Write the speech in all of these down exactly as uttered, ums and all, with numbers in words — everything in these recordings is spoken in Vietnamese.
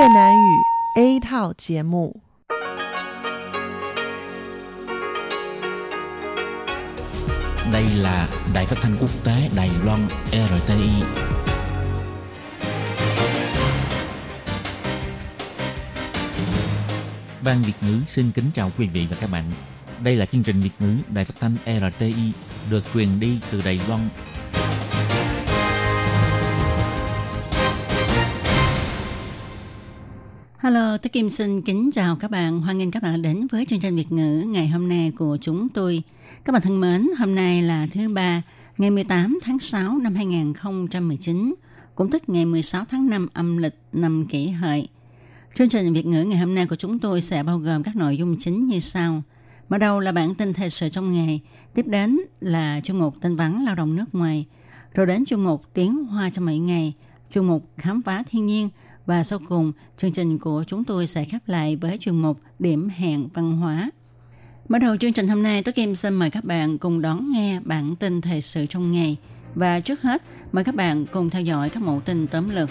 Việt Nam ngữ A Thảo Giám mục. Đây là Đài Phát thanh Quốc tế Đài Loan rờ tê i. Ban Việt ngữ xin kính chào quý vị và các bạn. Đây là chương trình Việt ngữ Đài Phát thanh rờ tê i được truyền đi từ Đài Loan. Hello, Tôi Kim xin kính chào các bạn. Hoan nghênh các bạn đã đến với chương trình Việt ngữ ngày hôm nay của chúng tôi. Các bạn thân mến, hôm nay là thứ ba, ngày mười tám tháng sáu năm hai nghìn không trăm mười chín, cũng tức ngày mười sáu tháng năm âm lịch năm Kỷ Hợi. Chương trình Việt ngữ ngày hôm nay của chúng tôi sẽ bao gồm các nội dung chính như sau. Mở đầu là bản tin thời sự trong ngày, tiếp đến là chuyên mục tin vắn lao động nước ngoài, rồi đến chuyên mục tiếng Hoa trong bảy ngày, chuyên mục khám phá thiên nhiên, và sau cùng, chương trình của chúng tôi sẽ khép lại với chuyên mục Điểm hẹn văn hóa. Mở đầu chương trình hôm nay, Tôi Kim xin mời các bạn cùng đón nghe bản tin thời sự trong ngày. Và trước hết, mời các bạn cùng theo dõi các mẫu tin tóm lược.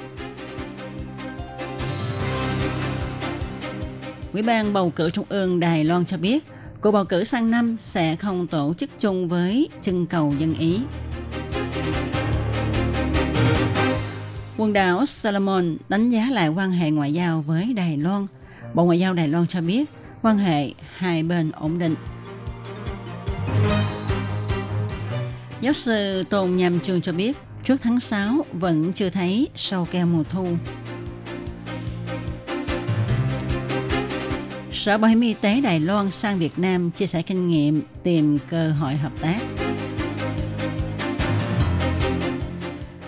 Ủy ban bầu cử trung ương Đài Loan cho biết, cuộc bầu cử sang năm sẽ không tổ chức chung với trưng cầu dân ý. Quần đảo Solomon đánh giá lại quan hệ ngoại giao với Đài Loan. Bộ Ngoại giao Đài Loan cho biết quan hệ hai bên ổn định. Giáo sư Tôn Nhâm Trường cho biết trước tháng sáu vẫn chưa thấy sâu keo mùa thu. Sở Bảo hiểm y tế Đài Loan sang Việt Nam chia sẻ kinh nghiệm tìm cơ hội hợp tác.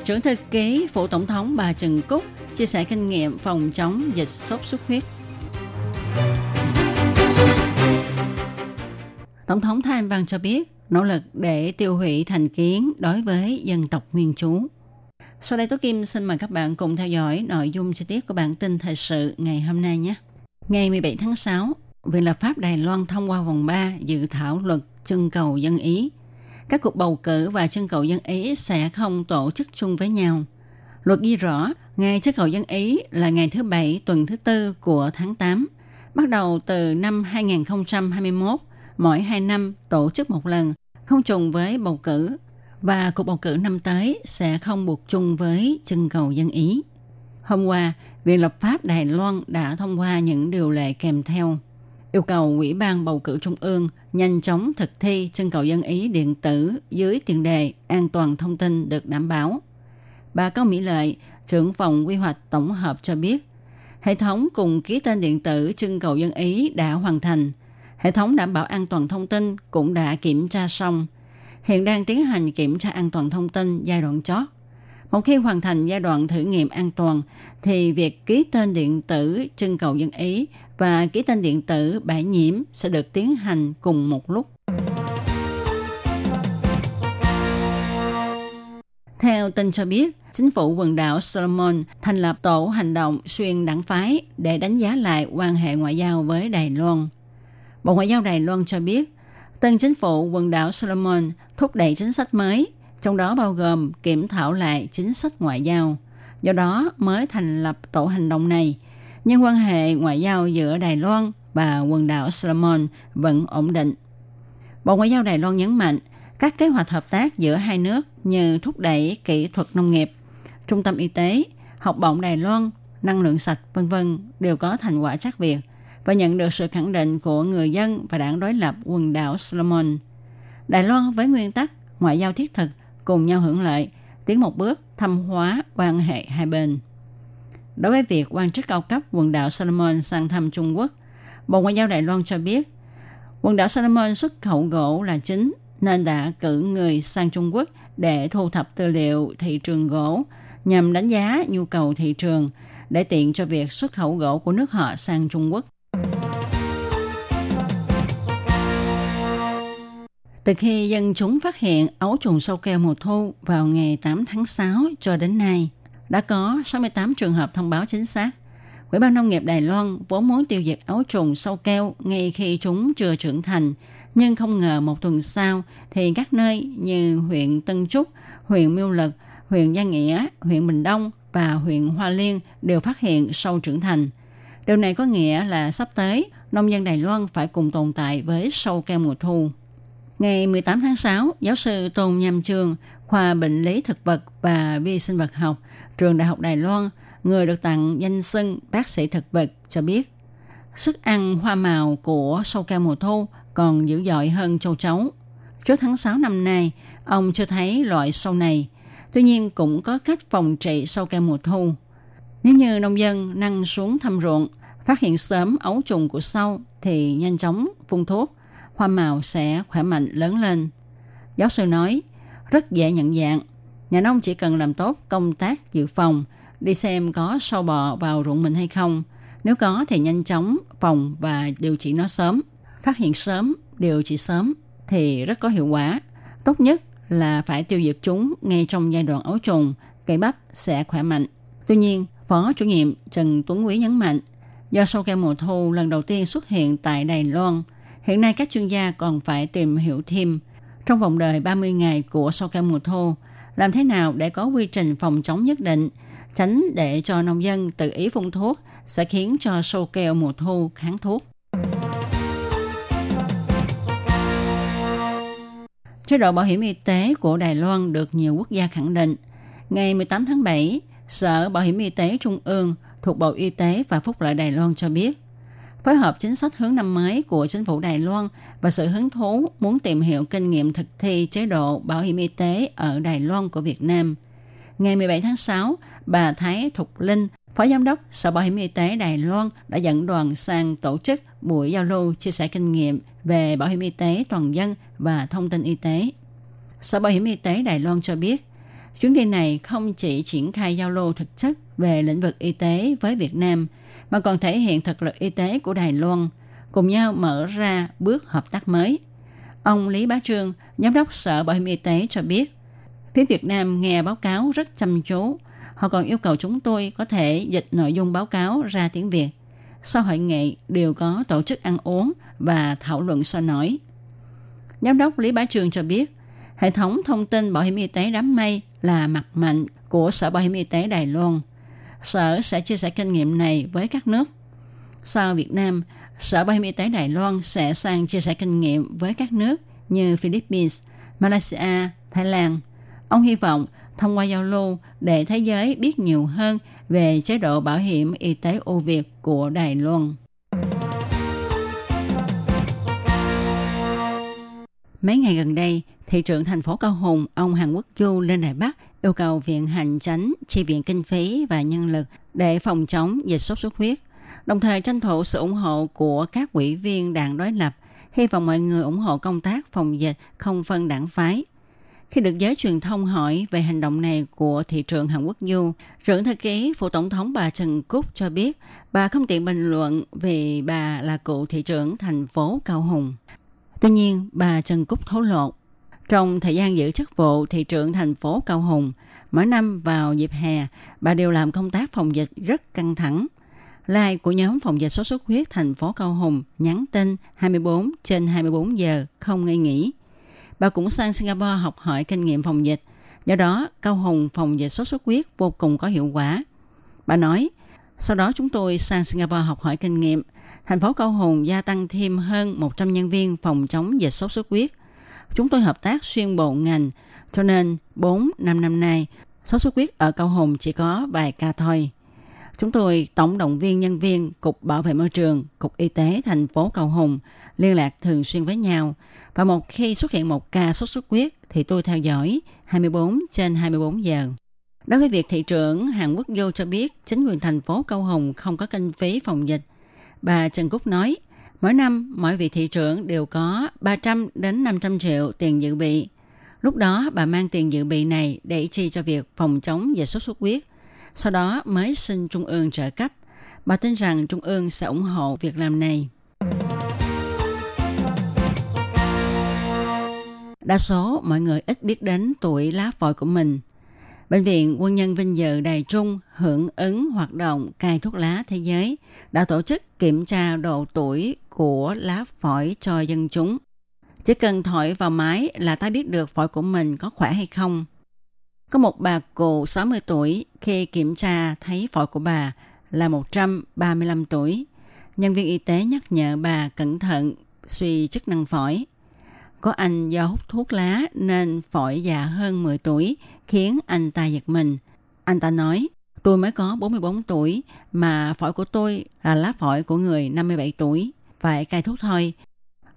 Trưởng thư ký Phủ tổng thống bà Trần Cúc chia sẻ kinh nghiệm phòng chống dịch sốt xuất huyết. Tổng thống Thái Anh Văn cho biết nỗ lực để tiêu hủy thành kiến đối với dân tộc nguyên trú. Sau đây Tố Kim xin mời các bạn cùng theo dõi nội dung chi tiết của bản tin thời sự ngày hôm nay nhé. Ngày mười bảy tháng sáu, Viện Lập pháp Đài Loan thông qua vòng ba dự thảo luật trưng cầu dân ý. Các cuộc bầu cử và trưng cầu dân ý sẽ không tổ chức chung với nhau. Luật ghi rõ, ngày trưng cầu dân ý là ngày thứ Bảy tuần thứ Tư của tháng tám. Bắt đầu từ năm hai nghìn không trăm hai mươi mốt, mỗi hai năm tổ chức một lần, không trùng với bầu cử. Và cuộc bầu cử năm tới sẽ không buộc chung với trưng cầu dân ý. Hôm qua, Viện Lập pháp Đài Loan đã thông qua những điều lệ kèm theo. Yêu cầu Ủy ban bầu cử trung ương nhanh chóng thực thi trưng cầu dân ý điện tử dưới tiền đề an toàn thông tin được đảm bảo. Bà Cao Mỹ Lệ, trưởng phòng quy hoạch tổng hợp cho biết, hệ thống cùng ký tên điện tử trưng cầu dân ý đã hoàn thành. Hệ thống đảm bảo an toàn thông tin cũng đã kiểm tra xong. Hiện đang tiến hành kiểm tra an toàn thông tin giai đoạn chót. Một khi hoàn thành giai đoạn thử nghiệm an toàn, thì việc ký tên điện tử trưng cầu dân ý và ký tên điện tử bãi nhiễm sẽ được tiến hành cùng một lúc. Theo tin cho biết, chính phủ quần đảo Solomon thành lập tổ hành động xuyên đảng phái để đánh giá lại quan hệ ngoại giao với Đài Loan. Bộ Ngoại giao Đài Loan cho biết, tân chính phủ quần đảo Solomon thúc đẩy chính sách mới, trong đó bao gồm kiểm thảo lại chính sách ngoại giao. Do đó mới thành lập tổ hành động này, nhưng quan hệ ngoại giao giữa Đài Loan và quần đảo Solomon vẫn ổn định. Bộ Ngoại giao Đài Loan nhấn mạnh các kế hoạch hợp tác giữa hai nước như thúc đẩy kỹ thuật nông nghiệp, trung tâm y tế, học bổng Đài Loan, năng lượng sạch, vân vân đều có thành quả chắc việc và nhận được sự khẳng định của người dân và đảng đối lập quần đảo Solomon. Đài Loan với nguyên tắc ngoại giao thiết thực cùng nhau hưởng lợi, tiến một bước thâm hóa quan hệ hai bên. Đối với việc quan chức cao cấp quần đảo Solomon sang thăm Trung Quốc, Bộ Ngoại giao Đài Loan cho biết quần đảo Solomon xuất khẩu gỗ là chính nên đã cử người sang Trung Quốc để thu thập tư liệu thị trường gỗ nhằm đánh giá nhu cầu thị trường để tiện cho việc xuất khẩu gỗ của nước họ sang Trung Quốc. Từ khi dân chúng phát hiện ấu trùng sâu keo mùa thu vào ngày tám tháng sáu cho đến nay, đã có sáu mươi tám trường hợp thông báo chính xác. Ủy ban nông nghiệp Đài Loan vốn muốn tiêu diệt ấu trùng sâu keo ngay khi chúng chưa trưởng thành, nhưng không ngờ một tuần sau thì các nơi như huyện Tân Trúc, huyện Miêu Lực, huyện Gia Nghĩa, huyện Bình Đông và huyện Hoa Liên đều phát hiện sâu trưởng thành. Điều này có nghĩa là sắp tới, nông dân Đài Loan phải cùng tồn tại với sâu keo mùa thu. Ngày mười tám tháng sáu, giáo sư Tôn Nhâm Trường, khoa bệnh lý thực vật và vi sinh vật học, Trường Đại học Đài Loan, người được tặng danh xưng bác sĩ thực vật, cho biết sức ăn hoa màu của sâu keo mùa thu còn dữ dội hơn châu chấu. Trước tháng sáu năm nay, ông chưa thấy loại sâu này. Tuy nhiên, cũng có cách phòng trị sâu keo mùa thu. Nếu như nông dân năng xuống thăm ruộng, phát hiện sớm ấu trùng của sâu thì nhanh chóng phun thuốc, hoa màu sẽ khỏe mạnh lớn lên. Giáo sư nói, rất dễ nhận dạng. Nhà nông chỉ cần làm tốt công tác dự phòng, đi xem có sâu bọ vào ruộng mình hay không. Nếu có thì nhanh chóng phòng và điều trị nó sớm. Phát hiện sớm, điều trị sớm thì rất có hiệu quả. Tốt nhất là phải tiêu diệt chúng ngay trong giai đoạn ấu trùng, cây bắp sẽ khỏe mạnh. Tuy nhiên, Phó chủ nhiệm Trần Tuấn Quý nhấn mạnh, do sâu keo mùa thu lần đầu tiên xuất hiện tại Đài Loan, hiện nay các chuyên gia còn phải tìm hiểu thêm trong vòng đời ba mươi ngày của sâu keo mùa thu, làm thế nào để có quy trình phòng chống nhất định, tránh để cho nông dân tự ý phun thuốc sẽ khiến cho sâu keo mùa thu kháng thuốc. Chế độ bảo hiểm y tế của Đài Loan được nhiều quốc gia khẳng định. Ngày mười tám tháng bảy, Sở Bảo hiểm y tế Trung ương thuộc Bộ Y tế và Phúc lợi Đài Loan cho biết, phối hợp chính sách hướng năm mới của chính phủ Đài Loan và sự hứng thú muốn tìm hiểu kinh nghiệm thực thi chế độ bảo hiểm y tế ở Đài Loan của Việt Nam. Ngày mười bảy tháng sáu, bà Thái Thục Linh, Phó Giám đốc Sở Bảo hiểm y tế Đài Loan đã dẫn đoàn sang tổ chức buổi giao lưu chia sẻ kinh nghiệm về bảo hiểm y tế toàn dân và thông tin y tế. Sở Bảo hiểm y tế Đài Loan cho biết, chuyến đi này không chỉ triển khai giao lưu thực chất về lĩnh vực y tế với Việt Nam, mà còn thể hiện thực lực y tế của Đài Loan, cùng nhau mở ra bước hợp tác mới. Ông Lý Bá Trương, Giám đốc Sở Bảo hiểm y tế cho biết, phía Việt Nam nghe báo cáo rất chăm chú. Họ còn yêu cầu chúng tôi có thể dịch nội dung báo cáo ra tiếng Việt. Sau hội nghị đều có tổ chức ăn uống và thảo luận sôi nổi. Giám đốc Lý Bá Trương cho biết, hệ thống thông tin bảo hiểm y tế đám mây là mặt mạnh của Sở Bảo hiểm y tế Đài Loan. Sở sẽ chia sẻ kinh nghiệm này với các nước. Sau Việt Nam, Sở Bảo hiểm y tế Đài Loan sẽ sang chia sẻ kinh nghiệm với các nước như Philippines, Malaysia, Thái Lan. Ông hy vọng thông qua giao lưu để thế giới biết nhiều hơn về chế độ bảo hiểm y tế ưu việt của Đài Loan. Mấy ngày gần đây, thị trưởng thành phố Cao Hùng, ông Hàn Quốc Du lên Đài Bắc yêu cầu Viện Hành Chánh chi viện kinh phí và nhân lực để phòng chống dịch sốt xuất huyết, đồng thời tranh thủ sự ủng hộ của các ủy viên đảng đối lập, hy vọng mọi người ủng hộ công tác phòng dịch không phân đảng phái. Khi được giới truyền thông hỏi về hành động này của thị trưởng Hàn Quốc Du, trưởng thư ký Phủ tổng thống bà Trần Cúc cho biết bà không tiện bình luận vì bà là cựu thị trưởng thành phố Cao Hùng. Tuy nhiên, bà Trần Cúc thổ lộ, trong thời gian giữ chức vụ thị trưởng thành phố Cao Hùng, mỗi năm vào dịp hè, bà đều làm công tác phòng dịch rất căng thẳng. Live của nhóm phòng dịch sốt xuất huyết thành phố Cao Hùng nhắn tin hai mươi bốn trên hai mươi bốn giờ không ngơi nghỉ. Bà cũng sang Singapore học hỏi kinh nghiệm phòng dịch. Do đó, Cao Hùng phòng dịch sốt xuất huyết vô cùng có hiệu quả. Bà nói, sau đó chúng tôi sang Singapore học hỏi kinh nghiệm. Thành phố Cao Hùng gia tăng thêm hơn một trăm nhân viên phòng chống dịch sốt xuất huyết. Chúng tôi hợp tác xuyên bộ ngành, cho nên bốn đến năm năm nay, sốt xuất huyết ở Cao Hùng chỉ có vài ca thôi. Chúng tôi tổng động viên nhân viên Cục Bảo vệ Môi trường, Cục Y tế thành phố Cao Hùng liên lạc thường xuyên với nhau. Và một khi xuất hiện một ca sốt xuất huyết thì tôi theo dõi hai mươi bốn trên hai mươi bốn giờ. Đối với việc thị trưởng Hàn Quốc Du cho biết chính quyền thành phố Cao Hùng không có kinh phí phòng dịch, bà Trần Cúc nói, mỗi năm mỗi vị thị trưởng đều có ba trăm đến năm trăm triệu tiền dự bị. Lúc đó bà mang tiền dự bị này để chi cho việc phòng chống dịch sốt xuất huyết. Sau đó mới xin Trung ương trợ cấp. Bà tin rằng Trung ương sẽ ủng hộ việc làm này. Đa số mọi người ít biết đến tuổi lá phổi của mình. Bệnh viện Quân nhân Vinh Dự Đài Trung hưởng ứng hoạt động cai thuốc lá thế giới đã tổ chức kiểm tra độ tuổi của lá phổi cho dân chúng. Chỉ cần thổi vào máy là ta biết được phổi của mình có khỏe hay không. Có một bà cụ sáu mươi tuổi, khi kiểm tra thấy phổi của bà là một trăm ba mươi lăm tuổi. Nhân viên y tế nhắc nhở bà cẩn thận suy chức năng phổi. Có anh do hút thuốc lá nên phổi già hơn mười tuổi, khiến anh ta giật mình. Anh ta nói, tôi mới có bốn mươi bốn tuổi mà phổi của tôi là lá phổi của người năm mươi bảy tuổi, phải cai thuốc thôi.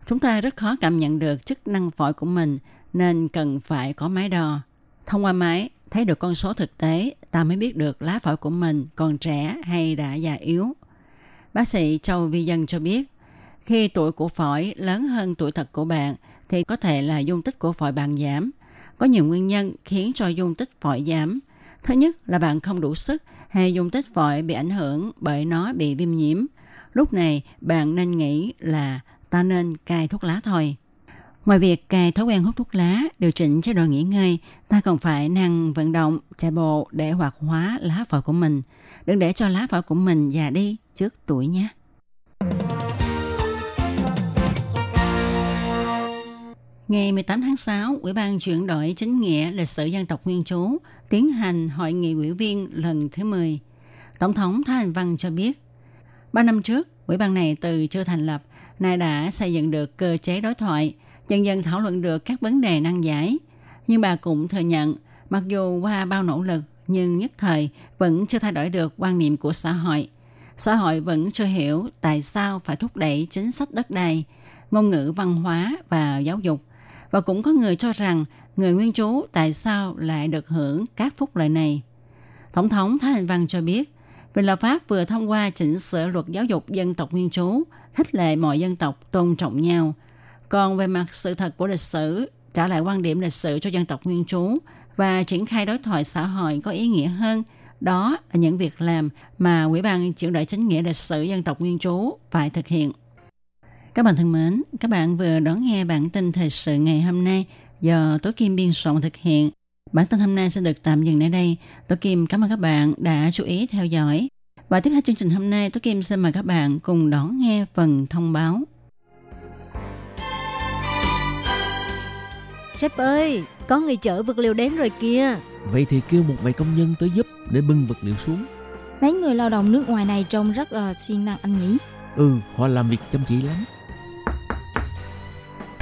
Chúng ta rất khó cảm nhận được chức năng phổi của mình nên cần phải có máy đo. Thông qua máy, thấy được con số thực tế, ta mới biết được lá phổi của mình còn trẻ hay đã già yếu. Bác sĩ Châu Vi Dân cho biết, khi tuổi của phổi lớn hơn tuổi thật của bạn thì có thể là dung tích của phổi bạn giảm. Có nhiều nguyên nhân khiến cho dung tích phổi giảm. Thứ nhất là bạn không đủ sức hay dung tích phổi bị ảnh hưởng bởi nó bị viêm nhiễm. Lúc này bạn nên nghĩ là ta nên cai thuốc lá thôi. Ngoài việc cai thói quen hút thuốc lá, điều chỉnh chế độ nghỉ ngơi, ta còn phải năng vận động, chạy bộ để hoạt hóa lá phổi của mình. Đừng để cho lá phổi của mình già đi trước tuổi nhé. Ngày mười tám tháng sáu, Ủy ban chuyển đổi chính nghĩa lịch sử dân tộc nguyên trú tiến hành hội nghị ủy viên lần thứ mười. Tổng thống Thái Anh Văn cho biết, ba năm trước, Ủy ban này từ chưa thành lập, nay đã xây dựng được cơ chế đối thoại, dần dần thảo luận được các vấn đề nan giải. Nhưng bà cũng thừa nhận, mặc dù qua bao nỗ lực, nhưng nhất thời vẫn chưa thay đổi được quan niệm của xã hội. Xã hội vẫn chưa hiểu tại sao phải thúc đẩy chính sách đất đai, ngôn ngữ văn hóa và giáo dục. Và cũng có người cho rằng người nguyên trú tại sao lại được hưởng các phúc lợi này. Tổng thống Thái Anh Văn cho biết, Viện Lập pháp vừa thông qua chỉnh sửa luật giáo dục dân tộc nguyên trú, khích lệ mọi dân tộc tôn trọng nhau. Còn về mặt sự thật của lịch sử, trả lại quan điểm lịch sử cho dân tộc nguyên trú và triển khai đối thoại xã hội có ý nghĩa hơn, đó là những việc làm mà Ủy ban chuyển đổi chính nghĩa lịch sử dân tộc nguyên trú phải thực hiện. Các bạn thân mến, các bạn vừa đón nghe bản tin thời sự ngày hôm nay do Tôi Kim biên soạn thực hiện. Bản tin hôm nay sẽ được tạm dừng ở đây. Tôi Kim cảm ơn các bạn đã chú ý theo dõi. Và tiếp theo chương trình hôm nay, Tôi Kim xin mời các bạn cùng đón nghe phần thông báo. Sếp ơi, có người chở vật liệu đến rồi kìa. Vậy thì kêu một vài công nhân tới giúp để bưng vật liệu xuống. Mấy người lao động nước ngoài này trông rất là siêng năng anh nhỉ? Ừ, họ làm việc chăm chỉ lắm.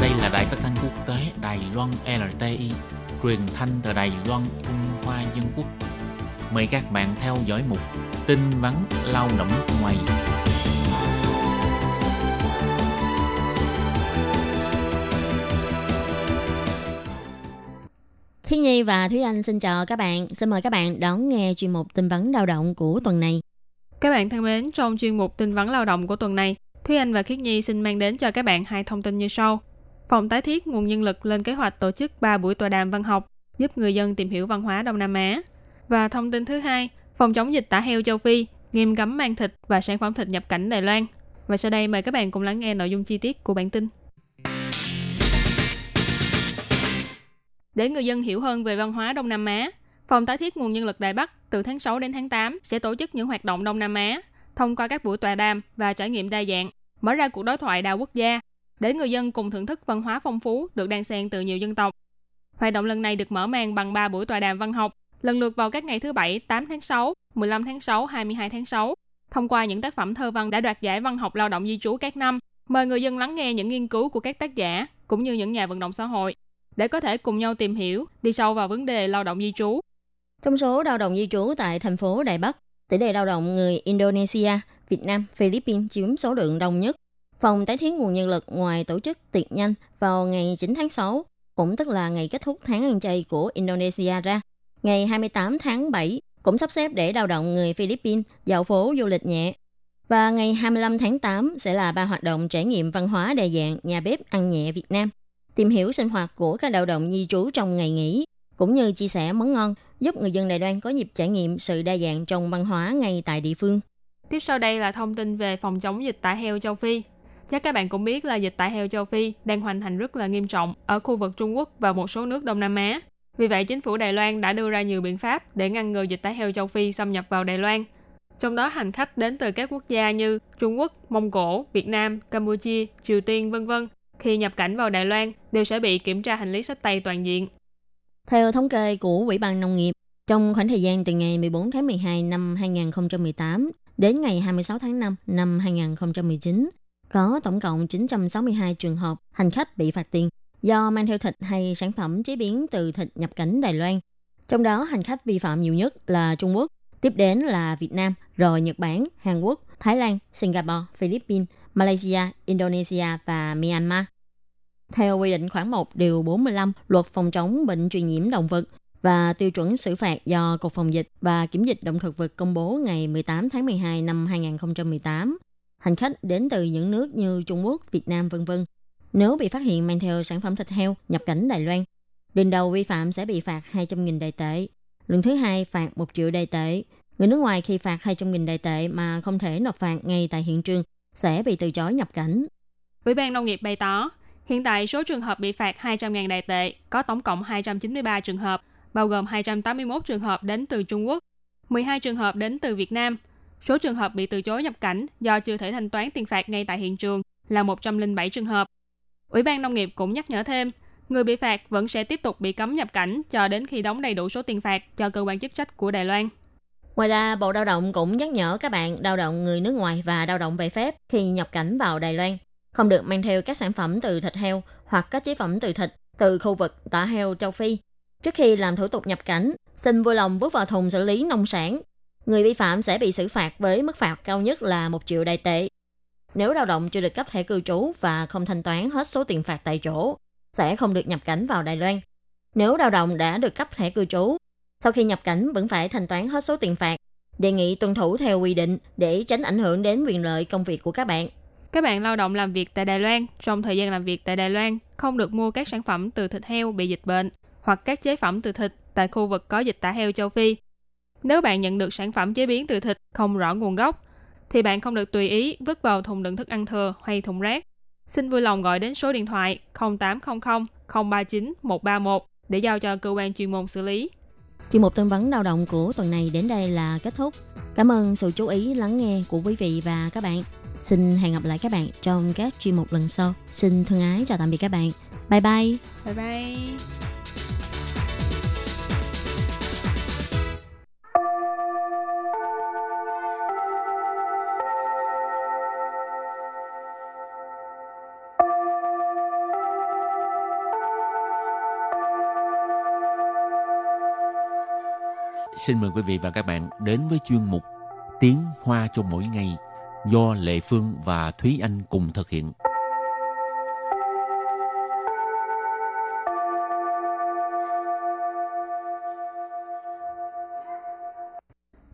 Đây là Đài Phát thanh Quốc tế Đài Loan rờ tê i, truyền thanh từ Đài Loan, Trung Hoa Dân Quốc. Mời các bạn theo dõi mục tin vắn lao động ngoài. Thiên Nhi và Thúy Anh xin chào các bạn. Xin mời các bạn đón nghe chuyên mục tin vắn lao động của tuần này. Các bạn thân mến, trong chuyên mục tin vắn lao động của tuần này, Thúy Anh và Khiết Nhi xin mang đến cho các bạn hai thông tin như sau. Phòng tái thiết nguồn nhân lực lên kế hoạch tổ chức ba buổi tọa đàm văn học giúp người dân tìm hiểu văn hóa Đông Nam Á. Và thông tin thứ hai, phòng chống dịch tả heo châu Phi nghiêm cấm mang thịt và sản phẩm thịt nhập cảnh Đài Loan. Và sau đây mời các bạn cùng lắng nghe nội dung chi tiết của bản tin. Để người dân hiểu hơn về văn hóa Đông Nam Á, Phòng tái thiết nguồn nhân lực Đài Bắc từ tháng sáu đến tháng tám sẽ tổ chức những hoạt động Đông Nam Á thông qua các buổi tọa đàm và trải nghiệm đa dạng, mở ra cuộc đối thoại đa quốc gia để người dân cùng thưởng thức văn hóa phong phú được đan xen từ nhiều dân tộc. Hoạt động lần này được mở màn bằng ba buổi tọa đàm văn học, lần lượt vào các ngày thứ bảy tám tháng sáu, mười lăm tháng sáu, hai mươi hai tháng sáu, thông qua những tác phẩm thơ văn đã đoạt giải văn học lao động di trú các năm, mời người dân lắng nghe những nghiên cứu của các tác giả cũng như những nhà vận động xã hội, để có thể cùng nhau tìm hiểu, đi sâu vào vấn đề lao động di trú. Trong số lao động di trú tại thành phố Đài Bắc, tỷ lệ lao động người Indonesia, Việt Nam, Philippines chiếm số lượng đông nhất. Phòng tái thiết nguồn nhân lực ngoài tổ chức tiệc nhanh vào ngày chín tháng sáu, cũng tức là ngày kết thúc tháng ăn chay của Indonesia ra, ngày hai mươi tám tháng bảy cũng sắp xếp để lao động người Philippines dạo phố du lịch nhẹ. Và ngày hai mươi lăm tháng tám sẽ là ba hoạt động trải nghiệm văn hóa đa dạng nhà bếp ăn nhẹ Việt Nam, tìm hiểu sinh hoạt của các lao động di trú trong ngày nghỉ, cũng như chia sẻ món ngon, giúp người dân Đài Loan có dịp trải nghiệm sự đa dạng trong văn hóa ngay tại địa phương. Tiếp sau đây là thông tin về phòng chống dịch tả heo châu Phi. Chắc các bạn cũng biết là dịch tả heo châu Phi đang hoành hành rất là nghiêm trọng ở khu vực Trung Quốc và một số nước Đông Nam Á. Vì vậy, chính phủ Đài Loan đã đưa ra nhiều biện pháp để ngăn ngừa dịch tả heo châu Phi xâm nhập vào Đài Loan. Trong đó, hành khách đến từ các quốc gia như Trung Quốc, Mông Cổ, Việt Nam, Campuchia, Triều Tiên, vân vân khi nhập cảnh vào Đài Loan đều sẽ bị kiểm tra hành lý xách tay toàn diện. Theo thống kê của Ủy ban nông nghiệp, trong khoảng thời gian từ ngày mười bốn tháng mười hai năm hai không một tám đến ngày hai mươi sáu tháng năm năm hai không một chín, có tổng cộng chín trăm sáu mươi hai trường hợp hành khách bị phạt tiền do mang theo thịt hay sản phẩm chế biến từ thịt nhập cảnh Đài Loan. Trong đó, hành khách vi phạm nhiều nhất là Trung Quốc, tiếp đến là Việt Nam, rồi Nhật Bản, Hàn Quốc, Thái Lan, Singapore, Philippines, Malaysia, Indonesia và Myanmar. Theo quy định khoản một điều bốn mươi lăm Luật phòng chống bệnh truyền nhiễm động vật và tiêu chuẩn xử phạt do Cục Phòng dịch và Kiểm dịch động thực vật công bố ngày mười tám tháng mười hai năm hai không một tám, hành khách đến từ những nước như Trung Quốc, Việt Nam, vân vân nếu bị phát hiện mang theo sản phẩm thịt heo nhập cảnh Đài Loan, lần đầu vi phạm sẽ bị phạt hai trăm nghìn Đài tệ, lần thứ hai phạt một triệu Đài tệ. Người nước ngoài khi phạt hai trăm nghìn Đài tệ mà không thể nộp phạt ngay tại hiện trường sẽ bị từ chối nhập cảnh. Ủy ban nông nghiệp bày tỏ, hiện tại số trường hợp bị phạt hai trăm nghìn Đài tệ có tổng cộng hai trăm chín mươi ba trường hợp, bao gồm hai trăm tám mươi mốt trường hợp đến từ Trung Quốc, mười hai trường hợp đến từ Việt Nam. Số trường hợp bị từ chối nhập cảnh do chưa thể thanh toán tiền phạt ngay tại hiện trường là một trăm lẻ bảy trường hợp. Ủy ban nông nghiệp cũng nhắc nhở thêm, người bị phạt vẫn sẽ tiếp tục bị cấm nhập cảnh cho đến khi đóng đầy đủ số tiền phạt cho cơ quan chức trách của Đài Loan. Ngoài ra, Bộ Lao động cũng nhắc nhở các bạn lao động người nước ngoài và lao động về phép khi nhập cảnh vào Đài Loan không được mang theo các sản phẩm từ thịt heo hoặc các chế phẩm từ thịt từ khu vực tả heo châu Phi. Trước khi làm thủ tục nhập cảnh, xin vui lòng bước vào thùng xử lý nông sản. Người vi phạm sẽ bị xử phạt với mức phạt cao nhất là một triệu Đài tệ. Nếu lao động chưa được cấp thẻ cư trú và không thanh toán hết số tiền phạt tại chỗ, sẽ không được nhập cảnh vào Đài Loan. Nếu lao động đã được cấp thẻ cư trú, sau khi nhập cảnh vẫn phải thanh toán hết số tiền phạt, đề nghị tuân thủ theo quy định để tránh ảnh hưởng đến quyền lợi công việc của các bạn. Các bạn lao động làm việc tại Đài Loan, trong thời gian làm việc tại Đài Loan, không được mua các sản phẩm từ thịt heo bị dịch bệnh hoặc các chế phẩm từ thịt tại khu vực có dịch tả heo châu Phi. Nếu bạn nhận được sản phẩm chế biến từ thịt không rõ nguồn gốc, thì bạn không được tùy ý vứt vào thùng đựng thức ăn thừa hay thùng rác. Xin vui lòng gọi đến số điện thoại không tám không không không ba chín một ba một để giao cho cơ quan chuyên môn xử lý. Chuyên mục tư vấn lao động của tuần này đến đây là kết thúc. Cảm ơn sự chú ý lắng nghe của quý vị và các bạn. Xin hẹn gặp lại các bạn trong các chuyên mục lần sau. Xin thân ái chào tạm biệt các bạn. Bye bye. Bye bye. Xin mời quý vị và các bạn đến với chuyên mục Tiếng Hoa cho mỗi ngày do Lệ Phương và Thúy Anh cùng thực hiện.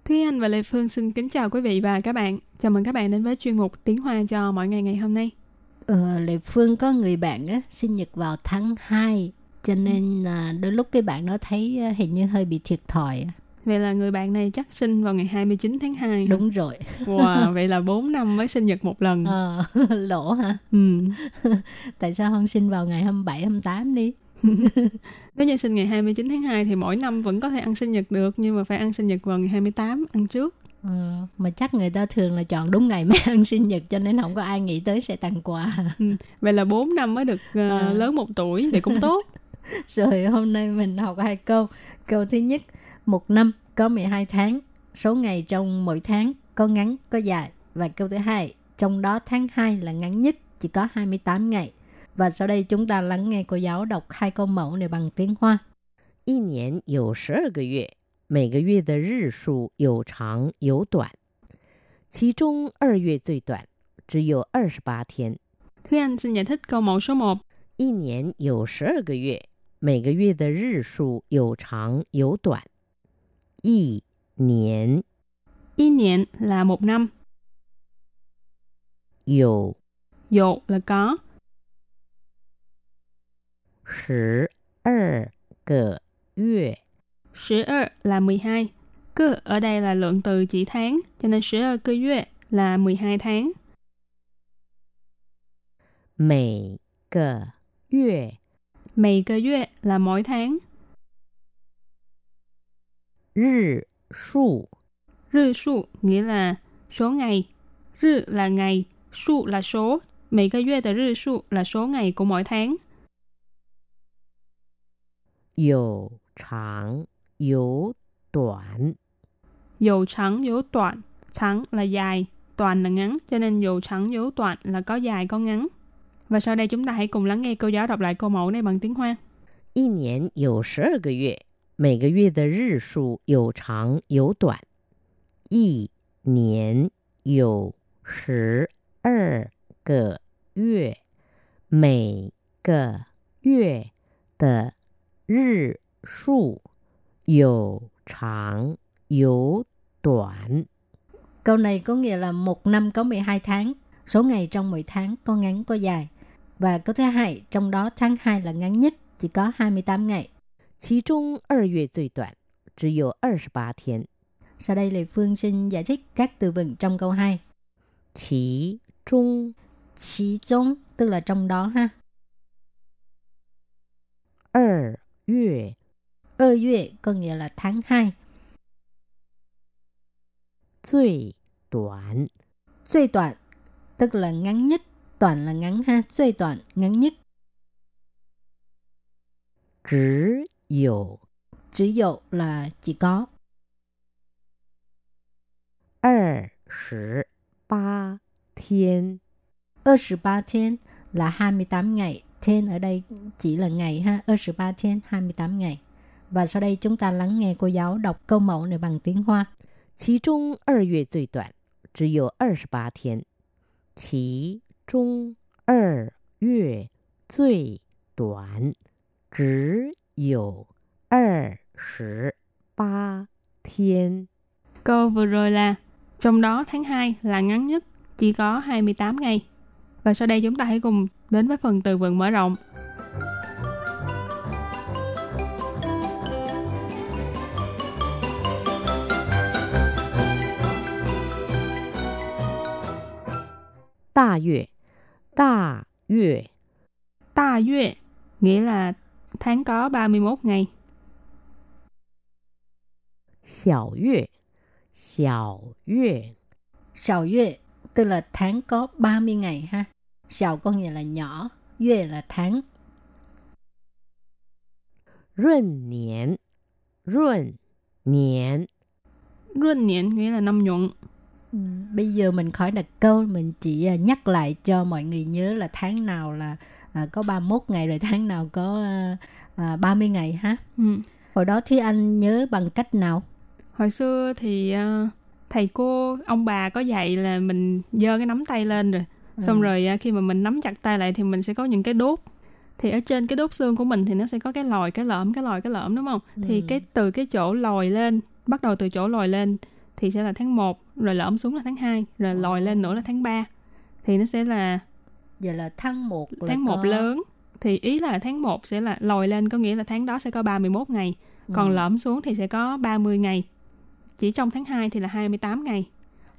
Thúy Anh và Lệ Phương xin kính chào quý vị và các bạn. Chào mừng các bạn đến với chuyên mục Tiếng Hoa cho mỗi ngày ngày hôm nay. Ờ, Lệ Phương có người bạn á, sinh nhật vào tháng hai, cho nên ừ. đôi lúc cái bạn đó thấy hình như hơi bị thiệt thòi. Vậy là người bạn này chắc sinh vào ngày hai mươi chín tháng hai. Đúng rồi. Wow, vậy là bốn năm mới sinh nhật một lần. Ờ, lỗ hả? Ừ. Tại sao không sinh vào ngày hai mươi bảy, hai mươi tám đi? Nếu như sinh ngày hai mươi chín tháng hai thì mỗi năm vẫn có thể ăn sinh nhật được, nhưng mà phải ăn sinh nhật vào ngày hai mươi tám, ăn trước. Ừ, mà chắc người ta thường là chọn đúng ngày mới ăn sinh nhật, cho nên không có ai nghĩ tới sẽ tặng quà. Ừ. Vậy là bốn năm mới được uh, à. lớn một tuổi, thì cũng tốt. Rồi hôm nay mình học hai câu. Câu thứ nhất: một năm có mười hai tháng, số ngày trong mỗi tháng có ngắn có dài. Và câu thứ hai, trong đó tháng hai là ngắn nhất, chỉ có hai mươi tám ngày. Và sau đây chúng ta lắng nghe cô giáo đọc hai câu mẫu này bằng tiếng Hoa. một年有十二个月, 每个月的日数有长有短. 其中二月最短,只有二十八天. Thúy Anh xin giải thích câu mẫu số một. một年有十二个月, 每个月的日数有长有短. Y niên. Y niên là một năm. Yo. Yo là có. mười hai个月. mười hai là mười hai. Cơ ở đây là lượng từ chỉ tháng, cho nên mười hai个月 là mười hai tháng. Mỗi个月. Mỗi个月 là mỗi tháng. Rư su. Rư su nghĩa là số ngày. Rư là ngày, su là số. Mấy cái yue tờ rư su là số ngày của mỗi tháng. Dầu trắng, dầu đoạn. Dầu trắng, dầu đoạn. Trắng là dài, toàn là ngắn. Cho nên dầu trắng, dầu đoạn là có dài, có ngắn. Và sau đây chúng ta hãy cùng lắng nghe cô giáo đọc lại câu mẫu này bằng tiếng Hoa. Một năm có mười hai tháng. 每个月的日数有长有短. 一年有十二个月, 每个月的日数有长有短. Câu này có nghĩa là một năm có mười hai tháng, số ngày trong mỗi tháng có ngắn có dài. Và câu thứ hai, trong đó tháng hai là ngắn nhất, chỉ có hai mươi tám ngày.其中二月最短,只有二十八天. Sau đây Lê Phương xin giải thích các từ vựng trong câu hai. Chỉ trung. Chỉ trung tức là trong đó ha. Ơ yue. Ơ yue có nghĩa là tháng hai. Duy đoạn. Duy đoạn tức là ngắn nhất. Đoạn là ngắn ha. Duy đoạn ngắn nhất. Chỉ dụ. Chỉ dụ là chỉ có. hai mươi tám thiên. hai mươi tám thiên là hai mươi tám ngày. Thiên ở đây chỉ là ngày ha. hai mươi tám thiên, hai mươi tám ngày. Và sau đây chúng ta lắng nghe cô giáo đọc câu mẫu này bằng tiếng Hoa. Chỉ trung hai月最短,只有二十八天. Chỉ trung hai月最短,只有二十八天. Câu vừa rồi là trong đó tháng hai là ngắn nhất, chỉ có hai mươi tám ngày. Và sau đây chúng ta hãy cùng đến với phần từ vựng mở rộng. Đa yue. Đa yue. Đa yue nghĩa là tháng có ba mươi mốt ngày. Xiao yue. Xiao yue. Xiao yue tức là tháng có ba mươi ngày ha. Sào có nghĩa là nhỏ, yue là tháng. Ruân niên, ruân niên. Ruân niên nghĩa là năm nhuận. Bây giờ mình khỏi đặt câu, mình chỉ nhắc lại cho mọi người nhớ là tháng nào là à, có ba mươi mốt ngày, rồi tháng nào có à, ba mươi ngày ha. Ừ. Hồi đó Thúy Anh nhớ bằng cách nào? Hồi xưa thì uh, thầy cô, ông bà có dạy là mình giơ cái nắm tay lên rồi. Ừ. Xong rồi uh, khi mà mình nắm chặt tay lại thì mình sẽ có những cái đốt. Thì ở trên cái đốt xương của mình thì nó sẽ có cái lồi, cái lõm, cái lồi, cái lõm đúng không? Ừ. Thì cái từ cái chỗ lồi lên, bắt đầu từ chỗ lồi lên thì sẽ là tháng một, rồi lõm xuống là tháng hai, rồi lồi lên nữa là tháng ba. Thì nó sẽ là... Giờ là tháng một. Tháng một có... lớn. Thì ý là tháng một sẽ là lồi lên, có nghĩa là tháng đó sẽ có ba mươi mốt ngày. Còn ừ. lõm xuống thì sẽ có ba mươi ngày. Chỉ trong tháng hai thì là hai mươi tám ngày.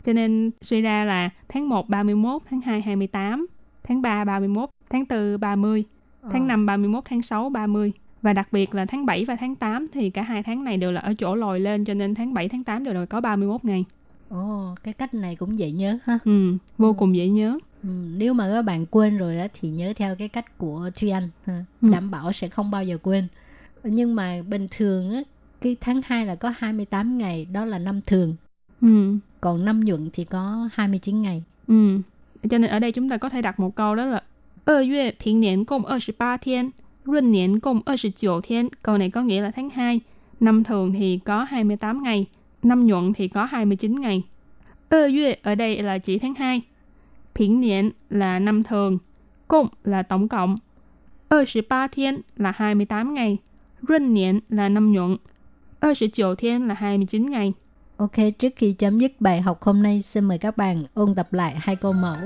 Cho nên suy ra là tháng một ba mươi mốt, tháng hai hai mươi tám, tháng ba ba mươi mốt, tháng tư ba mươi, tháng năm ba mươi mốt, tháng sáu ba mươi. Và đặc biệt là tháng bảy và tháng tám thì cả hai tháng này đều là ở chỗ lồi lên, cho nên tháng bảy, tháng tám đều là có ba mươi mốt ngày. Ồ, cái cách này cũng dễ nhớ ha. Ừ, vô cùng dễ nhớ. Ừ, nếu mà các bạn quên rồi đó, thì nhớ theo cái cách của Thuy Anh, ha. Ừ. Đảm bảo sẽ không bao giờ quên. Nhưng mà bình thường á, cái tháng hai là có hai mươi tám ngày, đó là năm thường. Ừ. Còn năm nhuận thì có hai mươi chín ngày. Ừ. Cho nên ở đây chúng ta có thể đặt một câu đó là hai月 平年共二十八天, 闰年共二十九天. Câu này có nghĩa là tháng hai, năm thường thì có hai mươi tám ngày, năm nhuận thì có hai mươi chín ngày. hai月 ở đây là chỉ tháng hai. Pỉnh niên là năm thường, cộng là tổng cộng, hai mươi tám thiên là hai mươi tám ngày, Run niên là năm nhuận, hai mươi chín thiên là hai mươi chín ngày. Ok, trước khi chấm dứt bài học hôm nay, xin mời các bạn ôn tập lại hai câu mẫu.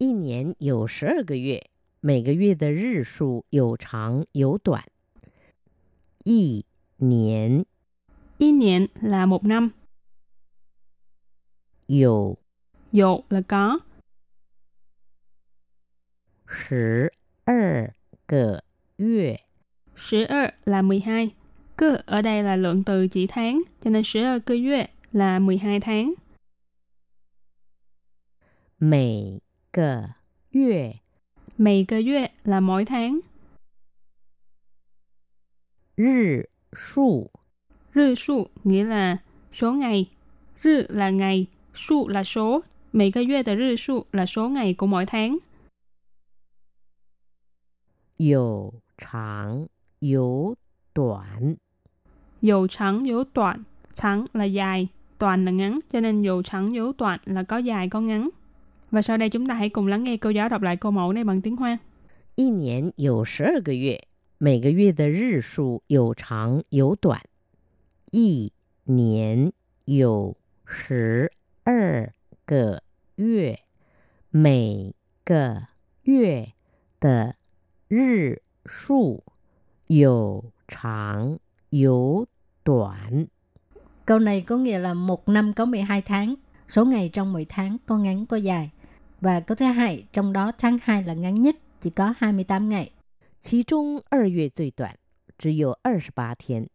Một niên có mười hai tháng. 每个月的日数有长有短 一年 一年 là một năm. 有 有 là có. 十二个月 十二 là mười hai. 个 ở đây là lượng từ chỉ tháng, cho nên mười hai个月 là mười hai tháng. 每个月 Mấy cơ duyệt là mỗi tháng. Rư su. Rư su nghĩa là số ngày. Rư là ngày, su là số. Mấy cơ duyệt là rư su là số ngày của mỗi tháng. Dầu trắng, dầu đoạn. Dầu trắng, dầu đoạn. Trắng là dài, toàn là ngắn. Cho nên dầu trắng, dầu đoạn là có dài, có ngắn. Và sau đây chúng ta hãy cùng lắng nghe cô giáo đọc lại câu mẫu này bằng tiếng Hoa. Một niên có mười hai cái月, mỗi cái 月的日数有长有短. Một niên có mười hai cái 月, mỗi cái 月的日数有长有短. Câu này có nghĩa là một năm có mười hai tháng, số ngày trong mỗi tháng có ngắn có dài. Và câu thứ hai, trong đó tháng hai là ngắn nhất, chỉ có hai mươi tám ngày. Chỉ trong hai月最短只有二十八 天.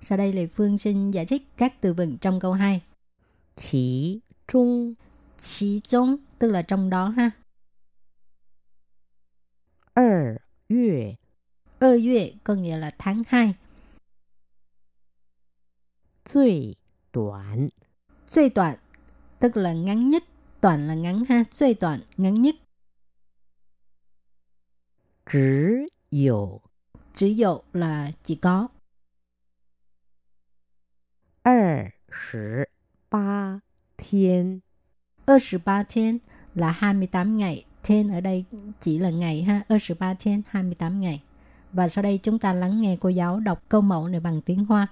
Sau đây Lê Phương xin giải thích các từ vựng trong câu hai. Chỉ trong, chỉ trong tức là trong đó ha. hai月, hai月 có nghĩa là tháng hai. 最短, 最短 tức là ngắn nhất. Toàn là ngắn ha, suy toàn, ngắn nhất. Chỉ dụ. Chỉ dụ là chỉ có. hai mươi tám thiên. hai mươi tám thiên là hai mươi tám ngày. Thiên ở đây chỉ là ngày ha, hai mươi tám thiên, hai mươi tám ngày. Và sau đây chúng ta lắng nghe cô giáo đọc câu mẫu này bằng tiếng Hoa.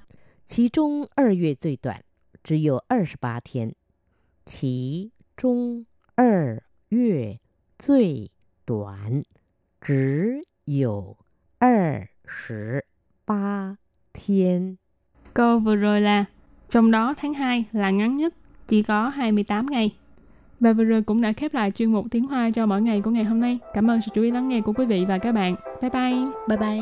Chỉ trong hai月最短, chỉ có hai mươi tám thiên. Chỉ 中二月最短只有二十八天. Câu vừa rồi là trong đó tháng hai là ngắn nhất, chỉ có hai mươi tám ngày. Và vừa rồi cũng đã khép lại chuyên mục Tiếng Hoa cho mỗi ngày của ngày hôm nay. Cảm ơn sự chú ý lắng nghe của quý vị và các bạn. Bye bye. Bye bye.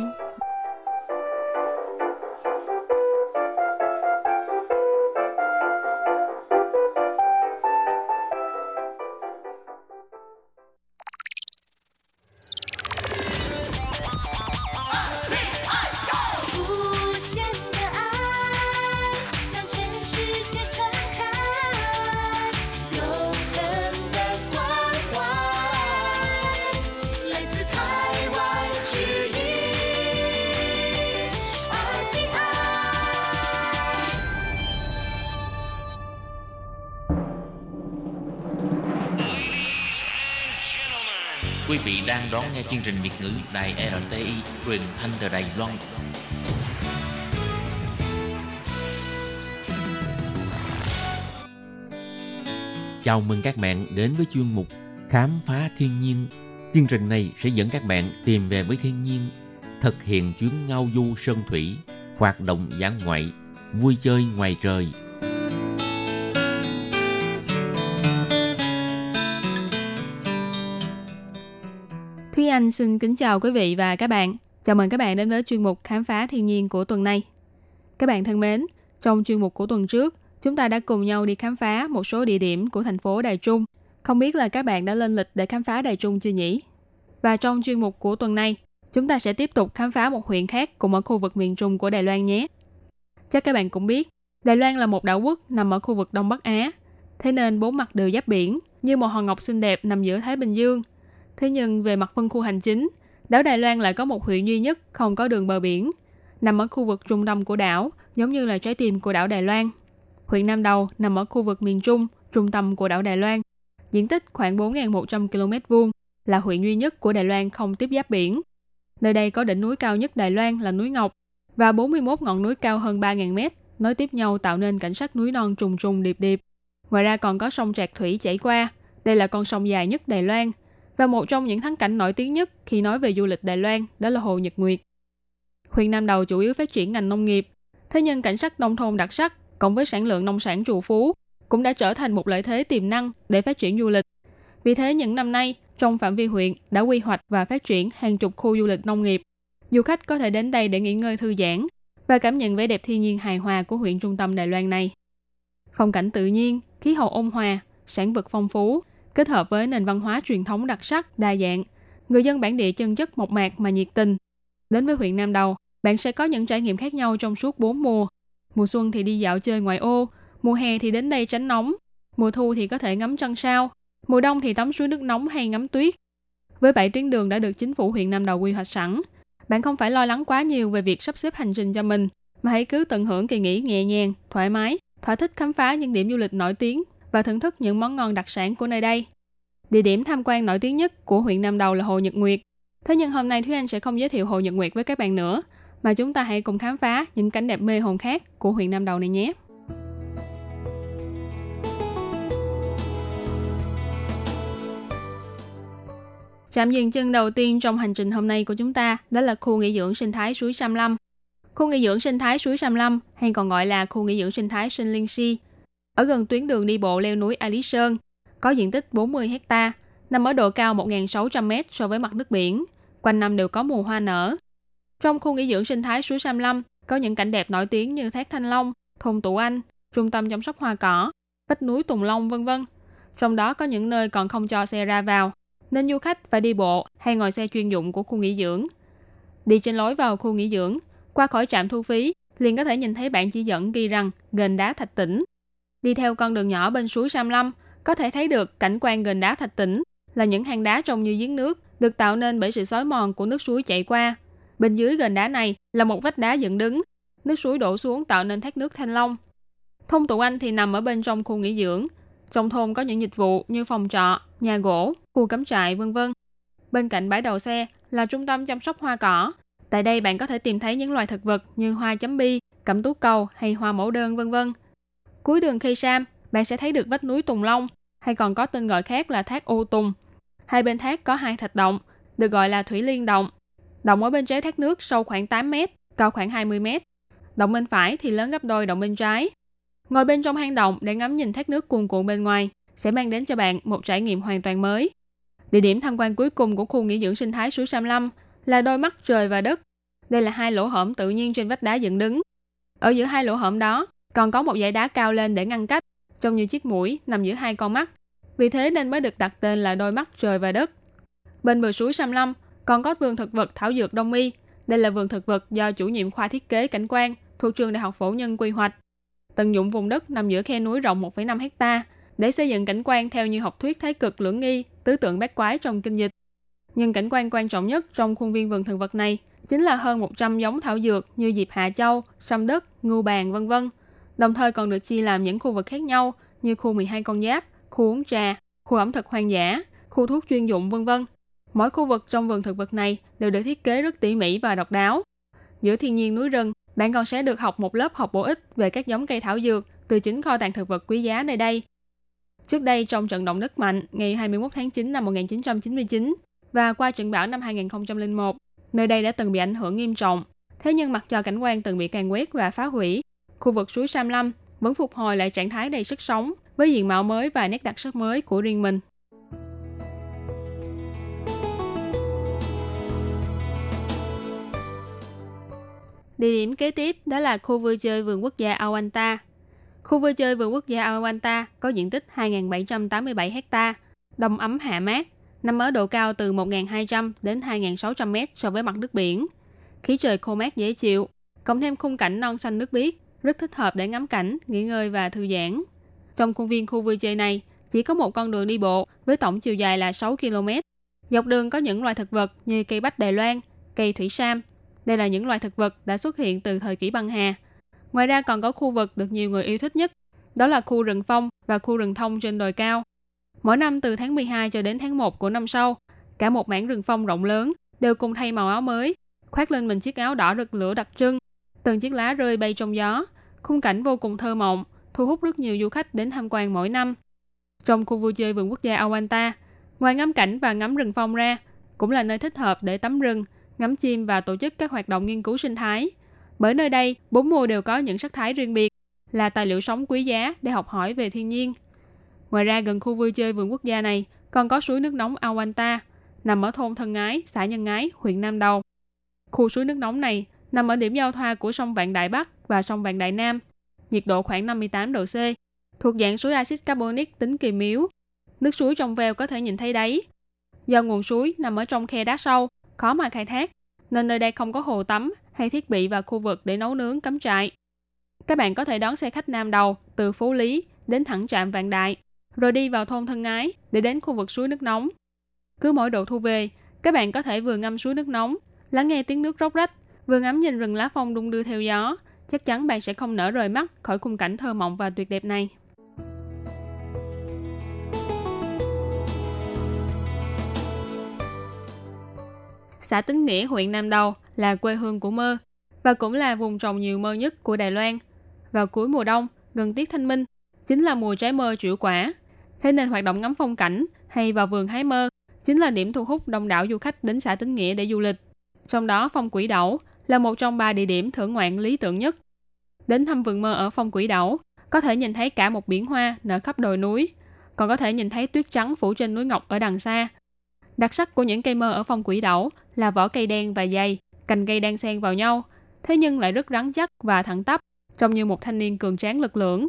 Quý vị đang đón nghe chương trình Việt ngữ Đài rờ tê i truyền thanh từ Đài Loan. Chào mừng các bạn đến với chuyên mục Khám phá thiên nhiên. Chương trình này sẽ dẫn các bạn tìm về với thiên nhiên, thực hiện chuyến ngao du sơn thủy, hoạt động dã ngoại, vui chơi ngoài trời. Thúy Anh xin kính chào quý vị và các bạn. Chào mừng các bạn đến với chuyên mục Khám phá thiên nhiên của tuần này. Các bạn thân mến, trong chuyên mục của tuần trước, chúng ta đã cùng nhau đi khám phá một số địa điểm của thành phố Đài Trung. Không biết là các bạn đã lên lịch để khám phá Đài Trung chưa nhỉ? Và trong chuyên mục của tuần này, chúng ta sẽ tiếp tục khám phá một huyện khác cũng ở khu vực miền Trung của Đài Loan nhé. Chắc các bạn cũng biết, Đài Loan là một đảo quốc nằm ở khu vực Đông Bắc Á. Thế nên bốn mặt đều giáp biển, như một hòn ngọc xinh đẹp nằm giữa Thái Bình Dương. Thế nhưng về mặt phân khu hành chính, đảo Đài Loan lại có một huyện duy nhất không có đường bờ biển, nằm ở khu vực trung tâm của đảo, giống như là trái tim của đảo Đài Loan. Huyện Nam Đầu nằm ở khu vực miền Trung, trung tâm của đảo Đài Loan. Diện tích khoảng bốn nghìn một trăm ki lô mét vuông, là huyện duy nhất của Đài Loan không tiếp giáp biển. Nơi đây có đỉnh núi cao nhất Đài Loan là núi Ngọc, và bốn mươi mốt ngọn núi cao hơn ba nghìn mét, nối tiếp nhau tạo nên cảnh sắc núi non trùng trùng điệp điệp. Ngoài ra còn có sông Trạc Thủy chảy qua, đây là con sông dài nhất Đài Loan. Và một trong những thắng cảnh nổi tiếng nhất khi nói về du lịch Đài Loan đó là Hồ Nhật Nguyệt. Huyện Nam Đầu chủ yếu phát triển ngành nông nghiệp, thế nhưng cảnh sắc nông thôn đặc sắc cộng với sản lượng nông sản trù phú cũng đã trở thành một lợi thế tiềm năng để phát triển du lịch. Vì thế những năm nay, trong phạm vi huyện đã quy hoạch và phát triển hàng chục khu du lịch nông nghiệp. Du khách có thể đến đây để nghỉ ngơi thư giãn và cảm nhận vẻ đẹp thiên nhiên hài hòa của huyện trung tâm Đài Loan này. Phong cảnh tự nhiên, khí hậu ôn hòa, sản vật phong phú, kết hợp với nền văn hóa truyền thống đặc sắc, đa dạng, người dân bản địa chân chất mộc mạc mà nhiệt tình. Đến với huyện Nam Đầu, bạn sẽ có những trải nghiệm khác nhau trong suốt bốn mùa. Mùa xuân thì đi dạo chơi ngoại ô, mùa hè thì đến đây tránh nóng, mùa thu thì có thể ngắm trăng sao, mùa đông thì tắm suối nước nóng hay ngắm tuyết. Với bảy tuyến đường đã được chính phủ huyện Nam Đầu quy hoạch sẵn, bạn không phải lo lắng quá nhiều về việc sắp xếp hành trình cho mình, mà hãy cứ tận hưởng kỳ nghỉ nhẹ nhàng, thoải mái, thỏa thích khám phá những điểm du lịch nổi tiếng và thưởng thức những món ngon đặc sản của nơi đây. Địa điểm tham quan nổi tiếng nhất của huyện Nam Đầu là Hồ Nhật Nguyệt. Thế nhưng hôm nay Thúy Anh sẽ không giới thiệu Hồ Nhật Nguyệt với các bạn nữa, mà chúng ta hãy cùng khám phá những cảnh đẹp mê hồn khác của huyện Nam Đầu này nhé. Trạm dừng chân đầu tiên trong hành trình hôm nay của chúng ta đó là khu nghỉ dưỡng sinh thái suối Sam Lâm. Khu nghỉ dưỡng sinh thái suối Sam Lâm hay còn gọi là khu nghỉ dưỡng sinh thái Sinh Liên Si, ở gần tuyến đường đi bộ leo núi A Lý Sơn, có diện tích bốn mươi héc ta, nằm ở độ cao một nghìn sáu trăm mét so với mặt nước biển, quanh năm đều có mùa hoa nở. Trong khu nghỉ dưỡng sinh thái suối Sam Lâm có những cảnh đẹp nổi tiếng như Thác Thanh Long, thôn Tụ Anh, trung tâm chăm sóc hoa cỏ, vách núi Tùng Long, vân vân. Trong đó có những nơi còn không cho xe ra vào, nên du khách phải đi bộ hay ngồi xe chuyên dụng của khu nghỉ dưỡng. Đi trên lối vào khu nghỉ dưỡng, qua khỏi trạm thu phí, liền có thể nhìn thấy bảng chỉ dẫn ghi rằng Ghềnh Đá Thạch Tĩnh. Đi theo con đường nhỏ bên suối Sam Lâm, có thể thấy được cảnh quan Ghềnh Đá Thạch Tĩnh là những hang đá trông như giếng nước được tạo nên bởi sự xói mòn của nước suối chảy qua. Bên dưới ghềnh đá này là một vách đá dựng đứng, nước suối đổ xuống tạo nên thác nước Thanh Long. Thôn Tụ Anh thì nằm ở bên trong khu nghỉ dưỡng. Trong thôn có những dịch vụ như phòng trọ, nhà gỗ, khu cắm trại, vân vân. Bên cạnh bãi đậu xe là trung tâm chăm sóc hoa cỏ. Tại đây bạn có thể tìm thấy những loài thực vật như hoa chấm bi, cẩm tú cầu hay hoa mẫu đơn, vân vân. Cuối đường Khe Sam, bạn sẽ thấy được vách núi Tùng Long, hay còn có tên gọi khác là thác Ô Tùng. Hai bên thác có hai thạch động, được gọi là Thủy Liên Động. Động ở bên trái thác nước sâu khoảng tám mét, cao khoảng hai mươi mét. Động bên phải thì lớn gấp đôi động bên trái. Ngồi bên trong hang động để ngắm nhìn thác nước cuồn cuộn bên ngoài, sẽ mang đến cho bạn một trải nghiệm hoàn toàn mới. Địa điểm tham quan cuối cùng của khu nghỉ dưỡng sinh thái suối Sam Lâm là đôi mắt trời và đất. Đây là hai lỗ hổng tự nhiên trên vách đá dựng đứng. Ở giữa hai lỗ hổng đó còn có một dãy đá cao lên để ngăn cách, trông như chiếc mũi nằm giữa hai con mắt. Vì thế nên mới được đặt tên là đôi mắt trời và đất. Bên bờ suối Sam Lâm còn có vườn thực vật thảo dược Đông Y. Đây là vườn thực vật do chủ nhiệm khoa thiết kế cảnh quan thuộc Trường Đại học Phổ Nhân quy hoạch. Tận dụng vùng đất nằm giữa khe núi rộng một phẩy năm héc ta để xây dựng cảnh quan theo như học thuyết Thái Cực Lưỡng Nghi, tứ tượng bát quái trong kinh dịch. Nhưng cảnh quan quan trọng nhất trong khuôn viên vườn thực vật này chính là hơn một trăm giống thảo dược như diệp hạ châu, sâm đất, ngưu bàn, vân vân. Đồng thời còn được chia làm những khu vực khác nhau như khu mười hai con giáp, khu uống trà, khu ẩm thực hoang dã, khu thuốc chuyên dụng, vân vân. Mỗi khu vực trong vườn thực vật này đều được thiết kế rất tỉ mỉ và độc đáo. Giữa thiên nhiên núi rừng, bạn còn sẽ được học một lớp học bổ ích về các giống cây thảo dược từ chính kho tàng thực vật quý giá nơi đây. Trước đây, trong trận động đất mạnh ngày hai mươi mốt tháng chín năm một nghìn chín trăm chín mươi chín và qua trận bão năm hai nghìn không trăm lẻ một, nơi đây đã từng bị ảnh hưởng nghiêm trọng. Thế nhưng mặc cho cảnh quan từng bị càn quét và phá hủy, khu vực suối Sam Lâm vẫn phục hồi lại trạng thái đầy sức sống với diện mạo mới và nét đặc sắc mới của riêng mình. Địa điểm kế tiếp đó là khu vui chơi vườn quốc gia Aowanda. Khu vui chơi vườn quốc gia Aowanda có diện tích hai nghìn bảy trăm tám mươi bảy héc ta, đầm ấm hạ mát, nằm ở độ cao từ một nghìn hai trăm đến hai nghìn sáu trăm mét so với mặt nước biển. Khí trời khô mát dễ chịu, cộng thêm khung cảnh non xanh nước biếc, rất thích hợp để ngắm cảnh, nghỉ ngơi và thư giãn. Trong khuôn viên khu vui chơi này chỉ có một con đường đi bộ với tổng chiều dài là sáu ki lô mét. Dọc đường có những loài thực vật như cây bách Đài Loan, cây thủy sam. Đây là những loài thực vật đã xuất hiện từ thời kỷ băng hà. Ngoài ra còn có khu vực được nhiều người yêu thích nhất, đó là khu rừng phong và khu rừng thông trên đồi cao. Mỗi năm từ tháng mười hai cho đến tháng một của năm sau, cả một mảng rừng phong rộng lớn đều cùng thay màu áo mới, khoác lên mình chiếc áo đỏ rực lửa đặc trưng. Từng chiếc lá rơi bay trong gió, khung cảnh vô cùng thơ mộng, thu hút rất nhiều du khách đến tham quan mỗi năm. Trong khu vui chơi vườn quốc gia Aowanda, ngoài ngắm cảnh và ngắm rừng phong ra, cũng là nơi thích hợp để tắm rừng, ngắm chim và tổ chức các hoạt động nghiên cứu sinh thái. Bởi nơi đây, bốn mùa đều có những sắc thái riêng biệt, là tài liệu sống quý giá để học hỏi về thiên nhiên. Ngoài ra, gần khu vui chơi vườn quốc gia này còn có suối nước nóng Aowanda, nằm ở thôn Thân Ái, xã Nhân Ái, huyện Nam Đầu. Khu suối nước nóng này nằm ở điểm giao thoa của sông Vạn Đại Bắc và sông Vạn Đại Nam, nhiệt độ khoảng năm mươi tám độ C, thuộc dạng suối axit carbonic tính kỳ miếu. Nước suối trong veo có thể nhìn thấy đáy. Do nguồn suối nằm ở trong khe đá sâu, khó mà khai thác, nên nơi đây không có hồ tắm hay thiết bị và khu vực để nấu nướng cắm trại. Các bạn có thể đón xe khách Nam Đầu từ Phú Lý đến thẳng trạm Vạn Đại, rồi đi vào thôn Thân Ái để đến khu vực suối nước nóng. Cứ mỗi độ thu về, các bạn có thể vừa ngâm suối nước nóng, lắng nghe tiếng nước róc rách, vừa ngắm nhìn rừng lá phong đung đưa theo gió. Chắc chắn bạn sẽ không nỡ rời mắt khỏi khung cảnh thơ mộng và tuyệt đẹp này. Xã Tín Nghĩa, huyện Nam Đầu là quê hương của mơ và cũng là vùng trồng nhiều mơ nhất của Đài Loan. Vào cuối mùa đông, gần tiết Thanh Minh, chính là mùa trái mơ trĩu quả. Thế nên hoạt động ngắm phong cảnh hay vào vườn hái mơ chính là điểm thu hút đông đảo du khách đến xã Tín Nghĩa để du lịch. Trong đó, Phong Quỷ Đẩu là một trong ba địa điểm thưởng ngoạn lý tưởng nhất. Đến thăm vườn mơ ở Phong Quỷ Đẩu, có thể nhìn thấy cả một biển hoa nở khắp đồi núi, còn có thể nhìn thấy tuyết trắng phủ trên núi Ngọc ở đằng xa. Đặc sắc của những cây mơ ở Phong Quỷ Đẩu là vỏ cây đen và dày, cành cây đang xen vào nhau, thế nhưng lại rất rắn chắc và thẳng tắp, trông như một thanh niên cường tráng lực lưỡng.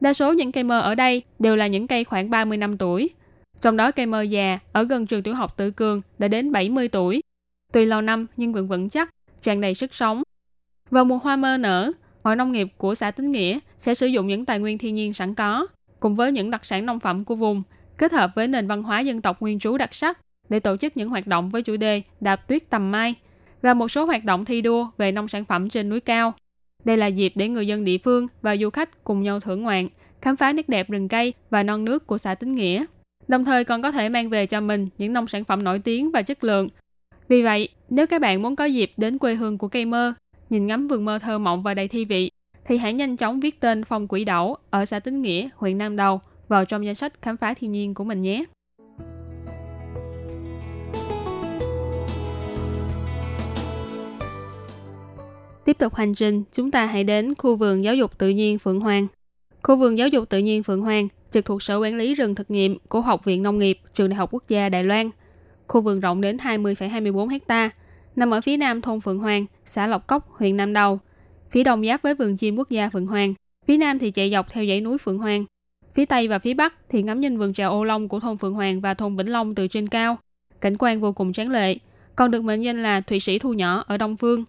Đa số những cây mơ ở đây đều là những cây khoảng ba mươi năm tuổi, trong đó cây mơ già ở gần trường tiểu học Tự Cường đã đến bảy mươi tuổi. Tuy lâu năm nhưng vẫn vững chắc, tràn đầy sức sống. Vào mùa hoa mơ nở, Hội Nông nghiệp của xã Tín Nghĩa sẽ sử dụng những tài nguyên thiên nhiên sẵn có, cùng với những đặc sản nông phẩm của vùng, kết hợp với nền văn hóa dân tộc nguyên trú đặc sắc để tổ chức những hoạt động với chủ đề đạp tuyết tầm mai và một số hoạt động thi đua về nông sản phẩm trên núi cao. Đây là dịp để người dân địa phương và du khách cùng nhau thưởng ngoạn, khám phá nét đẹp rừng cây và non nước của xã Tín Nghĩa, đồng thời còn có thể mang về cho mình những nông sản phẩm nổi tiếng và chất lượng. Vì vậy, nếu các bạn muốn có dịp đến quê hương của cây mơ, nhìn ngắm vườn mơ thơ mộng và đầy thi vị, thì hãy nhanh chóng viết tên Phong Quỷ Đẩu ở xã Tín Nghĩa, huyện Nam Đầu vào trong danh sách khám phá thiên nhiên của mình nhé. Tiếp tục hành trình, chúng ta hãy đến khu vườn giáo dục tự nhiên Phượng Hoàng. Khu vườn giáo dục tự nhiên Phượng Hoàng trực thuộc Sở Quản lý rừng thực nghiệm của Học viện Nông nghiệp, Trường Đại học Quốc gia Đài Loan. Khu vườn rộng đến hai mươi phẩy hai mươi bốn héc ta, nằm ở phía nam thôn Phượng Hoàng, xã Lộc Cốc, huyện Nam Đầu. Phía đông giáp với vườn chim quốc gia Phượng Hoàng, phía nam thì chạy dọc theo dãy núi Phượng Hoàng. Phía tây và phía bắc thì ngắm nhìn vườn trà ô long của thôn Phượng Hoàng và thôn Vĩnh Long từ trên cao. Cảnh quan vô cùng tráng lệ, còn được mệnh danh là Thụy Sĩ Thu Nhỏ ở Đông Phương.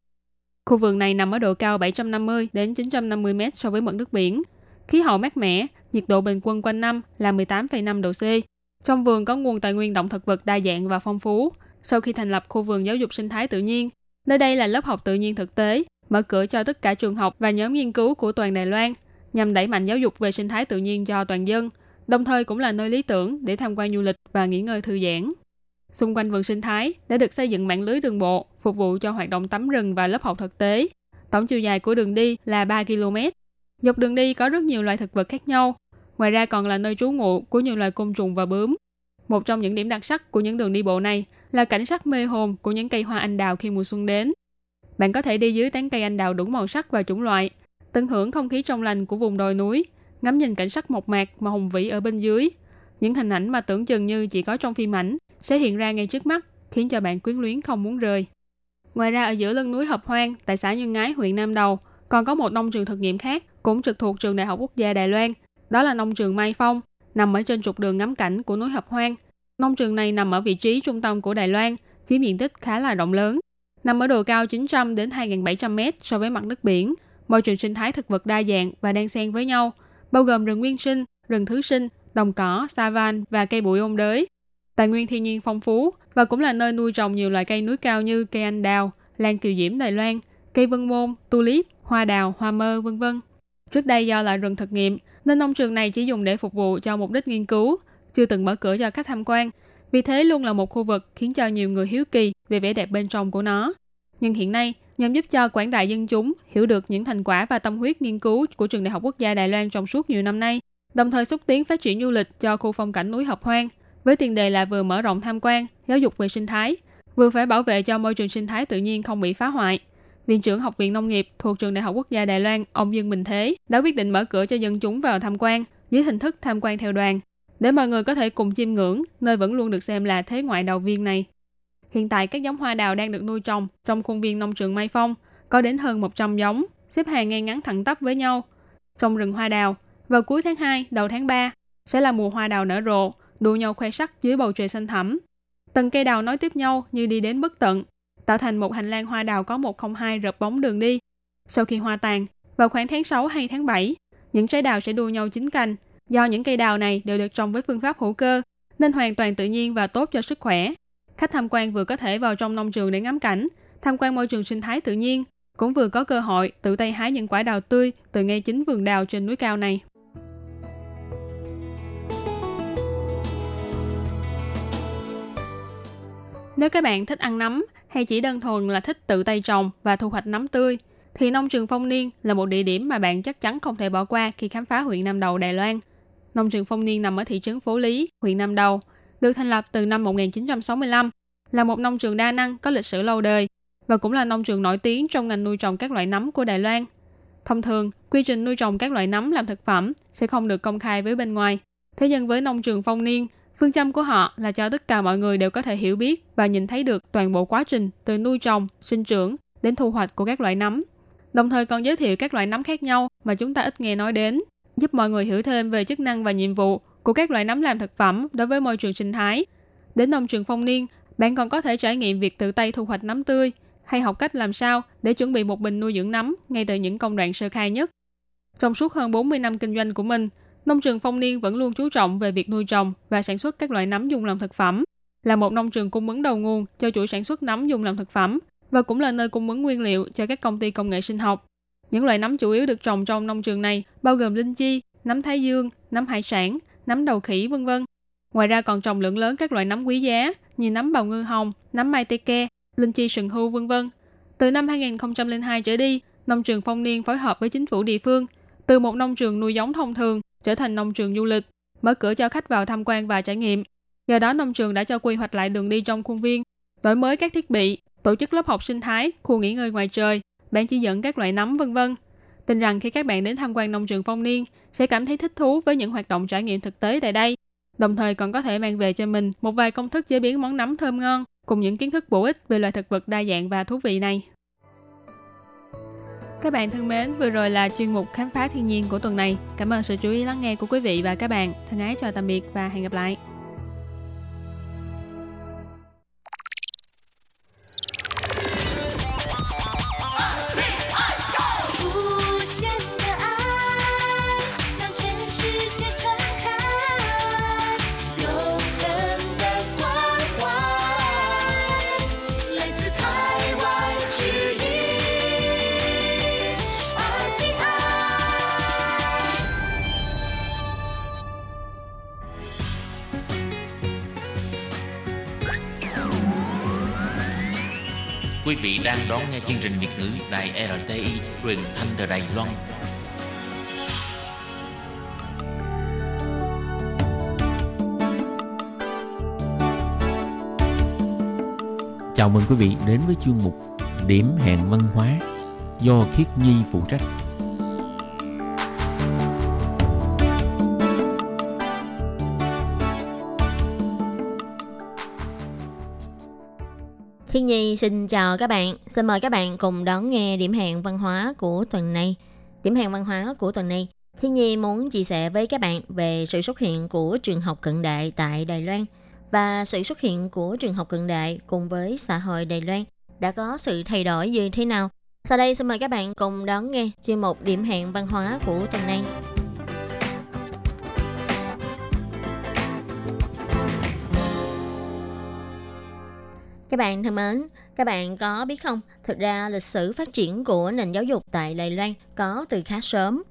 Khu vườn này nằm ở độ cao bảy trăm năm mươi đến chín trăm năm mươi mét so với mực nước biển. Khí hậu mát mẻ, nhiệt độ bình quân quanh năm là mười tám phẩy năm độ C. Trong vườn có nguồn tài nguyên động thực vật đa dạng và phong phú. Sau khi thành lập khu vườn giáo dục sinh thái tự nhiên, nơi đây là lớp học tự nhiên thực tế, mở cửa cho tất cả trường học và nhóm nghiên cứu của toàn Đài Loan, nhằm đẩy mạnh giáo dục về sinh thái tự nhiên cho toàn dân, đồng thời cũng là nơi lý tưởng để tham quan du lịch và nghỉ ngơi thư giãn. Xung quanh vườn sinh thái đã được xây dựng mạng lưới đường bộ, phục vụ cho hoạt động tắm rừng và lớp học thực tế. Tổng chiều dài của đường đi là ba ki lô mét. Dọc đường đi có rất nhiều loại thực vật khác nhau. Ngoài ra còn là nơi trú ngụ của nhiều loài côn trùng và bướm. Một trong những điểm đặc sắc của những đường đi bộ này là cảnh sắc mê hồn của những cây hoa anh đào khi mùa xuân đến. Bạn có thể đi dưới tán cây anh đào đủ màu sắc và chủng loại, tận hưởng không khí trong lành của vùng đồi núi, ngắm nhìn cảnh sắc mộc mạc mà hùng vĩ ở bên dưới. Những hình ảnh mà tưởng chừng như chỉ có trong phim ảnh sẽ hiện ra ngay trước mắt, khiến cho bạn quyến luyến không muốn rời. Ngoài ra ở giữa lưng núi Hợp Hoang, tại xã Nhân Ái, huyện Nam Đầu, còn có một nông trường thực nghiệm khác cũng trực thuộc Trường Đại học Quốc gia Đài Loan, đó là nông trường Mai Phong, nằm ở trên trục đường ngắm cảnh của núi Hợp Hoang. Nông trường này nằm ở vị trí trung tâm của Đài Loan, chiếm diện tích khá là rộng lớn, nằm ở độ cao chín trăm đến hai nghìn bảy trăm mét so với mặt nước biển. Môi trường sinh thái thực vật đa dạng và đan xen với nhau, bao gồm rừng nguyên sinh, rừng thứ sinh, đồng cỏ, savan và cây bụi ôn đới. Tài nguyên thiên nhiên phong phú và cũng là nơi nuôi trồng nhiều loại cây núi cao như cây anh đào, lan kiều diễm Đài Loan, cây vân môn, tulip, hoa đào, hoa mơ, vân vân. Trước đây do là rừng thực nghiệm nên nông trường này chỉ dùng để phục vụ cho mục đích nghiên cứu, chưa từng mở cửa cho khách tham quan. Vì thế luôn là một khu vực khiến cho nhiều người hiếu kỳ về vẻ đẹp bên trong của nó. Nhưng hiện nay, nhằm giúp cho quảng đại dân chúng hiểu được những thành quả và tâm huyết nghiên cứu của Trường Đại học Quốc gia Đài Loan trong suốt nhiều năm nay, đồng thời xúc tiến phát triển du lịch cho khu phong cảnh núi Hợp Hoang, với tiền đề là vừa mở rộng tham quan, giáo dục về sinh thái, vừa phải bảo vệ cho môi trường sinh thái tự nhiên không bị phá hoại. Viện trưởng Học viện Nông nghiệp thuộc Trường Đại học Quốc gia Đài Loan, ông Dương Bình Thế đã quyết định mở cửa cho dân chúng vào tham quan dưới hình thức tham quan theo đoàn, để mọi người có thể cùng chiêm ngưỡng nơi vẫn luôn được xem là thế ngoại đào viên này. Hiện tại các giống hoa đào đang được nuôi trồng trong khuôn viên nông trường Mai Phong có đến hơn một trăm giống, xếp hàng ngay ngắn thẳng tắp với nhau. Trong rừng hoa đào, vào cuối tháng hai, đầu tháng ba sẽ là mùa hoa đào nở rộ, đua nhau khoe sắc dưới bầu trời xanh thẳm. Từng cây đào nối tiếp nhau như đi đến bất tận, tạo thành một hành lang hoa đào có một không hai rợp bóng đường đi. Sau khi hoa tàn, vào khoảng tháng sáu hay tháng bảy, những trái đào sẽ đua nhau chín cành. Do những cây đào này đều được trồng với phương pháp hữu cơ nên hoàn toàn tự nhiên và tốt cho sức khỏe. Khách tham quan vừa có thể vào trong nông trường để ngắm cảnh, tham quan môi trường sinh thái tự nhiên, cũng vừa có cơ hội tự tay hái những quả đào tươi từ ngay chính vườn đào trên núi cao này. Nếu các bạn thích ăn nấm hay chỉ đơn thuần là thích tự tay trồng và thu hoạch nấm tươi, thì nông trường Phong Niên là một địa điểm mà bạn chắc chắn không thể bỏ qua khi khám phá huyện Nam Đầu, Đài Loan. Nông trường Phong Niên nằm ở thị trấn Phố Lý, huyện Nam Đầu, được thành lập từ năm một nghìn chín trăm sáu mươi lăm, là một nông trường đa năng có lịch sử lâu đời và cũng là nông trường nổi tiếng trong ngành nuôi trồng các loại nấm của Đài Loan. Thông thường, quy trình nuôi trồng các loại nấm làm thực phẩm sẽ không được công khai với bên ngoài. Thế nhưng với nông trường Phong Niên, phương châm của họ là cho tất cả mọi người đều có thể hiểu biết và nhìn thấy được toàn bộ quá trình từ nuôi trồng, sinh trưởng đến thu hoạch của các loại nấm. Đồng thời còn giới thiệu các loại nấm khác nhau mà chúng ta ít nghe nói đến, giúp mọi người hiểu thêm về chức năng và nhiệm vụ của các loại nấm làm thực phẩm đối với môi trường sinh thái. Đến nông trường Phong Niên, bạn còn có thể trải nghiệm việc tự tay thu hoạch nấm tươi hay học cách làm sao để chuẩn bị một bình nuôi dưỡng nấm ngay từ những công đoạn sơ khai nhất. Trong suốt hơn bốn mươi năm kinh doanh của mình, nông trường Phong Niên vẫn luôn chú trọng về việc nuôi trồng và sản xuất các loại nấm dùng làm thực phẩm, là một nông trường cung ứng đầu nguồn cho chuỗi sản xuất nấm dùng làm thực phẩm và cũng là nơi cung ứng nguyên liệu cho các công ty công nghệ sinh học. Những loại nấm chủ yếu được trồng trong nông trường này bao gồm linh chi, nấm Thái Dương, nấm hải sản, nấm đầu khỉ, vân vân. Ngoài ra còn trồng lượng lớn các loại nấm quý giá như nấm bào ngư hồng, nấm mai teke, linh chi sừng hưu, vân vân. Từ năm hai nghìn không trăm lẻ hai trở đi, nông trường Phong Niên phối hợp với chính phủ địa phương, từ một nông trường nuôi giống thông thường trở thành nông trường du lịch, mở cửa cho khách vào tham quan và trải nghiệm. Do đó nông trường đã cho quy hoạch lại đường đi trong khuôn viên, đổi mới các thiết bị, tổ chức lớp học sinh thái, khu nghỉ ngơi ngoài trời, bán chỉ dẫn các loại nấm, vân vân. Tin rằng khi các bạn đến tham quan nông trường Phong Niên sẽ cảm thấy thích thú với những hoạt động trải nghiệm thực tế tại đây, đồng thời còn có thể mang về cho mình một vài công thức chế biến món nấm thơm ngon cùng những kiến thức bổ ích về loài thực vật đa dạng và thú vị này. Các bạn thân mến, vừa rồi là chuyên mục Khám phá thiên nhiên của tuần này. Cảm ơn sự chú ý lắng nghe của quý vị và các bạn. Thân ái chào tạm biệt và hẹn gặp lại. Quý vị đang đón nghe chương trình Việt ngữ Đài rờ tê i truyền thanh từ Đài Loan. Chào mừng quý vị đến với chuyên mục Điểm hẹn văn hóa do Khiết Nhi phụ trách. Thiên Nhi xin chào các bạn, xin mời các bạn cùng đón nghe điểm hẹn văn hóa của tuần này. Điểm hẹn văn hóa của tuần này, Thiên Nhi muốn chia sẻ với các bạn về sự xuất hiện của trường học cận đại tại Đài Loan. Và sự xuất hiện của trường học cận đại cùng với xã hội Đài Loan đã có sự thay đổi như thế nào? Sau đây xin mời các bạn cùng đón nghe chuyên mục điểm hẹn văn hóa của tuần này. Các bạn thân mến, các bạn có biết không, thực ra lịch sử phát triển của nền giáo dục tại Đài Loan có từ khá sớm.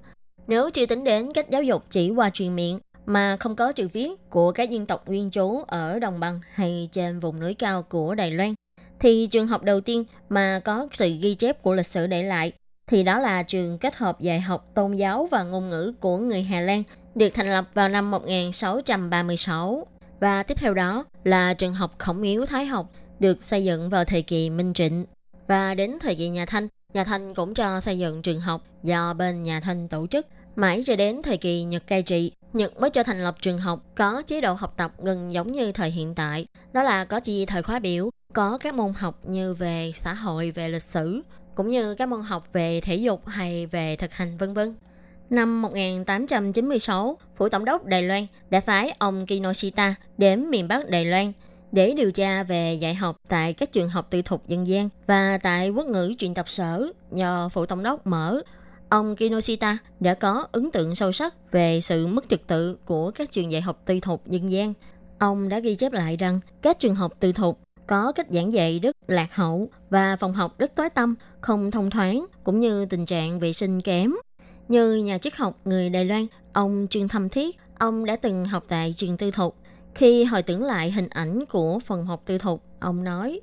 Nếu chỉ tính đến cách giáo dục chỉ qua truyền miệng mà không có chữ viết của các dân tộc nguyên trú ở đồng bằng hay trên vùng núi cao của Đài Loan, thì trường học đầu tiên mà có sự ghi chép của lịch sử để lại thì đó là trường kết hợp dạy học tôn giáo và ngôn ngữ của người Hà Lan, được thành lập vào năm một nghìn sáu trăm ba mươi sáu. Và tiếp theo đó là trường học Khổng Miếu Thái học, được xây dựng vào thời kỳ Minh Trịnh. Và đến thời kỳ nhà Thanh, nhà Thanh cũng cho xây dựng trường học do bên nhà Thanh tổ chức. Mãi cho đến thời kỳ Nhật cai trị, Nhật mới cho thành lập trường học có chế độ học tập gần giống như thời hiện tại. Đó là có chia thời khóa biểu, có các môn học như về xã hội, về lịch sử, cũng như các môn học về thể dục hay về thực hành vân vân. Năm một nghìn tám trăm chín mươi sáu, Phủ tổng đốc Đài Loan đã phái ông Kinoshita đến miền Bắc Đài Loan để điều tra về dạy học tại các trường học tư thục dân gian và tại quốc ngữ truyền tập sở do Phủ tổng đốc mở. Ông Kinoshita đã có ấn tượng sâu sắc về sự mất trật tự của các trường dạy học tư thục dân gian. Ông đã ghi chép lại rằng các trường học tư thục có cách giảng dạy rất lạc hậu và phòng học rất tối tăm, không thông thoáng, cũng như tình trạng vệ sinh kém. Như nhà triết học người Đài Loan, ông Trương Thâm Thiết, ông đã từng học tại trường tư thục. Khi hồi tưởng lại hình ảnh của phòng học tư thục, ông nói,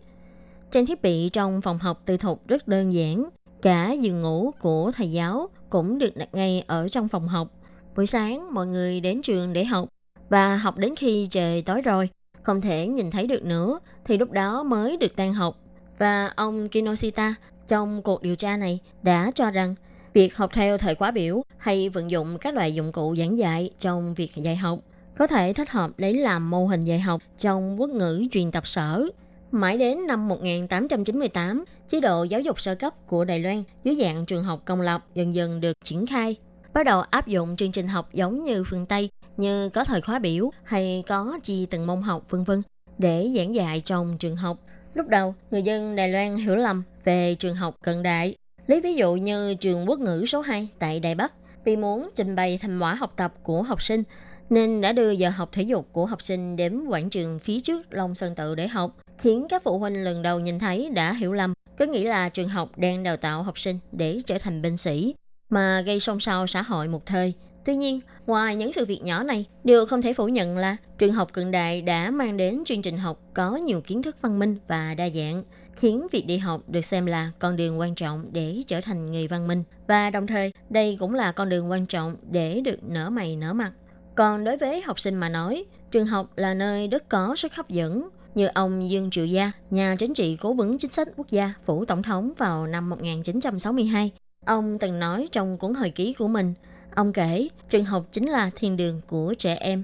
trang thiết bị trong phòng học tư thục rất đơn giản, cả giường ngủ của thầy giáo cũng được đặt ngay ở trong phòng học. Buổi sáng mọi người đến trường để học, và học đến khi trời tối rồi, không thể nhìn thấy được nữa, thì lúc đó mới được tan học. Và ông Kinoshita trong cuộc điều tra này đã cho rằng, việc học theo thời khóa biểu hay vận dụng các loại dụng cụ giảng dạy trong việc dạy học có thể thích hợp để làm mô hình dạy học trong quốc ngữ truyền tập sở. Mãi đến năm một nghìn tám trăm chín mươi tám, chế độ giáo dục sơ cấp của Đài Loan dưới dạng trường học công lập dần dần được triển khai, bắt đầu áp dụng chương trình học giống như phương Tây, như có thời khóa biểu hay có chia từng môn học vân vân để giảng dạy trong trường học. Lúc đầu, người dân Đài Loan hiểu lầm về trường học cận đại. Lấy ví dụ như trường quốc ngữ số hai tại Đài Bắc, vì muốn trình bày thành quả học tập của học sinh, nên đã đưa giờ học thể dục của học sinh đến quảng trường phía trước Long Sơn Tự để học, khiến các phụ huynh lần đầu nhìn thấy đã hiểu lầm, cứ nghĩ là trường học đang đào tạo học sinh để trở thành binh sĩ, mà gây xôn xao xã hội một thời. Tuy nhiên, ngoài những sự việc nhỏ này, điều không thể phủ nhận là trường học cận đại đã mang đến chương trình học có nhiều kiến thức văn minh và đa dạng, khiến việc đi học được xem là con đường quan trọng để trở thành người văn minh. Và đồng thời, đây cũng là con đường quan trọng để được nở mày nở mặt. Còn đối với học sinh mà nói, trường học là nơi rất có sức hấp dẫn. Như ông Dương Triệu Gia, nhà chính trị cố vấn chính sách quốc gia, Phủ tổng thống vào năm một nghìn chín trăm sáu mươi hai, Ông từng nói trong cuốn hồi ký của mình, ông kể trường học chính là thiên đường của trẻ em.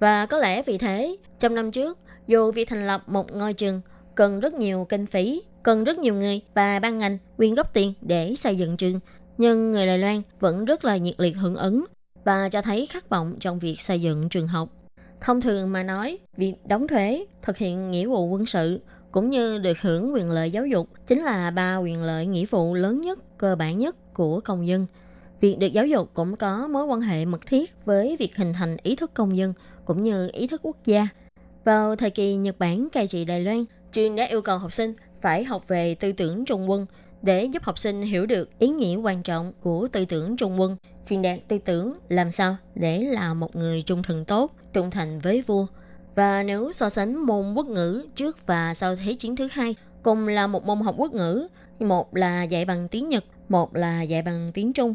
Và có lẽ vì thế, trong năm trước, dù việc thành lập một ngôi trường cần rất nhiều kinh phí, cần rất nhiều người và ban ngành quyên góp tiền để xây dựng trường, nhưng người Đài Loan vẫn rất là nhiệt liệt hưởng ứng và cho thấy khát vọng trong việc xây dựng trường học. Thông thường mà nói, việc đóng thuế, thực hiện nghĩa vụ quân sự cũng như được hưởng quyền lợi giáo dục chính là ba quyền lợi nghĩa vụ lớn nhất, cơ bản nhất của công dân. Việc được giáo dục cũng có mối quan hệ mật thiết với việc hình thành ý thức công dân cũng như ý thức quốc gia. Vào thời kỳ Nhật Bản cai trị Đài Loan, trường đã yêu cầu học sinh phải học về tư tưởng Trung Quân để giúp học sinh hiểu được ý nghĩa quan trọng của tư tưởng Trung Quân, truyền đạt tư tưởng làm sao để là một người trung thần tốt, trung thành với vua. Và nếu so sánh môn quốc ngữ trước và sau Thế chiến thứ hai, cùng là một môn học quốc ngữ, một là dạy bằng tiếng Nhật, một là dạy bằng tiếng Trung.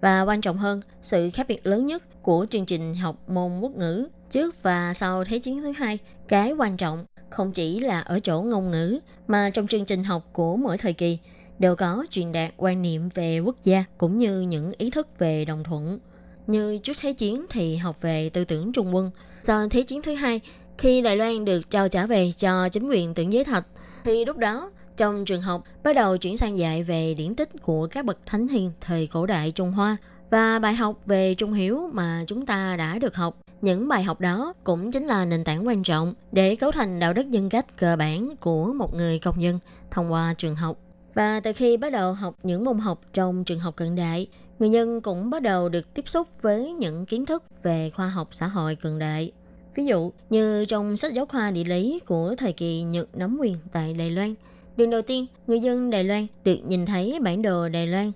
Và quan trọng hơn, sự khác biệt lớn nhất của chương trình học môn quốc ngữ trước và sau Thế chiến thứ hai, cái quan trọng không chỉ là ở chỗ ngôn ngữ, mà trong chương trình học của mỗi thời kỳ đều có truyền đạt quan niệm về quốc gia cũng như những ý thức về đồng thuận. Như trước Thế chiến thì học về tư tưởng Trung Quân, sau Thế chiến thứ hai, khi Đài Loan được trao trả về cho chính quyền Tưởng Giới Thạch, thì lúc đó trong trường học bắt đầu chuyển sang dạy về điển tích của các bậc thánh hiền thời cổ đại Trung Hoa và bài học về trung hiếu mà chúng ta đã được học. Những bài học đó cũng chính là nền tảng quan trọng để cấu thành đạo đức nhân cách cơ bản của một người công dân thông qua trường học. Và từ khi bắt đầu học những môn học trong trường học cận đại, người dân cũng bắt đầu được tiếp xúc với những kiến thức về khoa học xã hội cận đại. Ví dụ như trong sách giáo khoa địa lý của thời kỳ Nhật nắm quyền tại Đài Loan, lần đầu tiên người dân Đài Loan được nhìn thấy bản đồ Đài Loan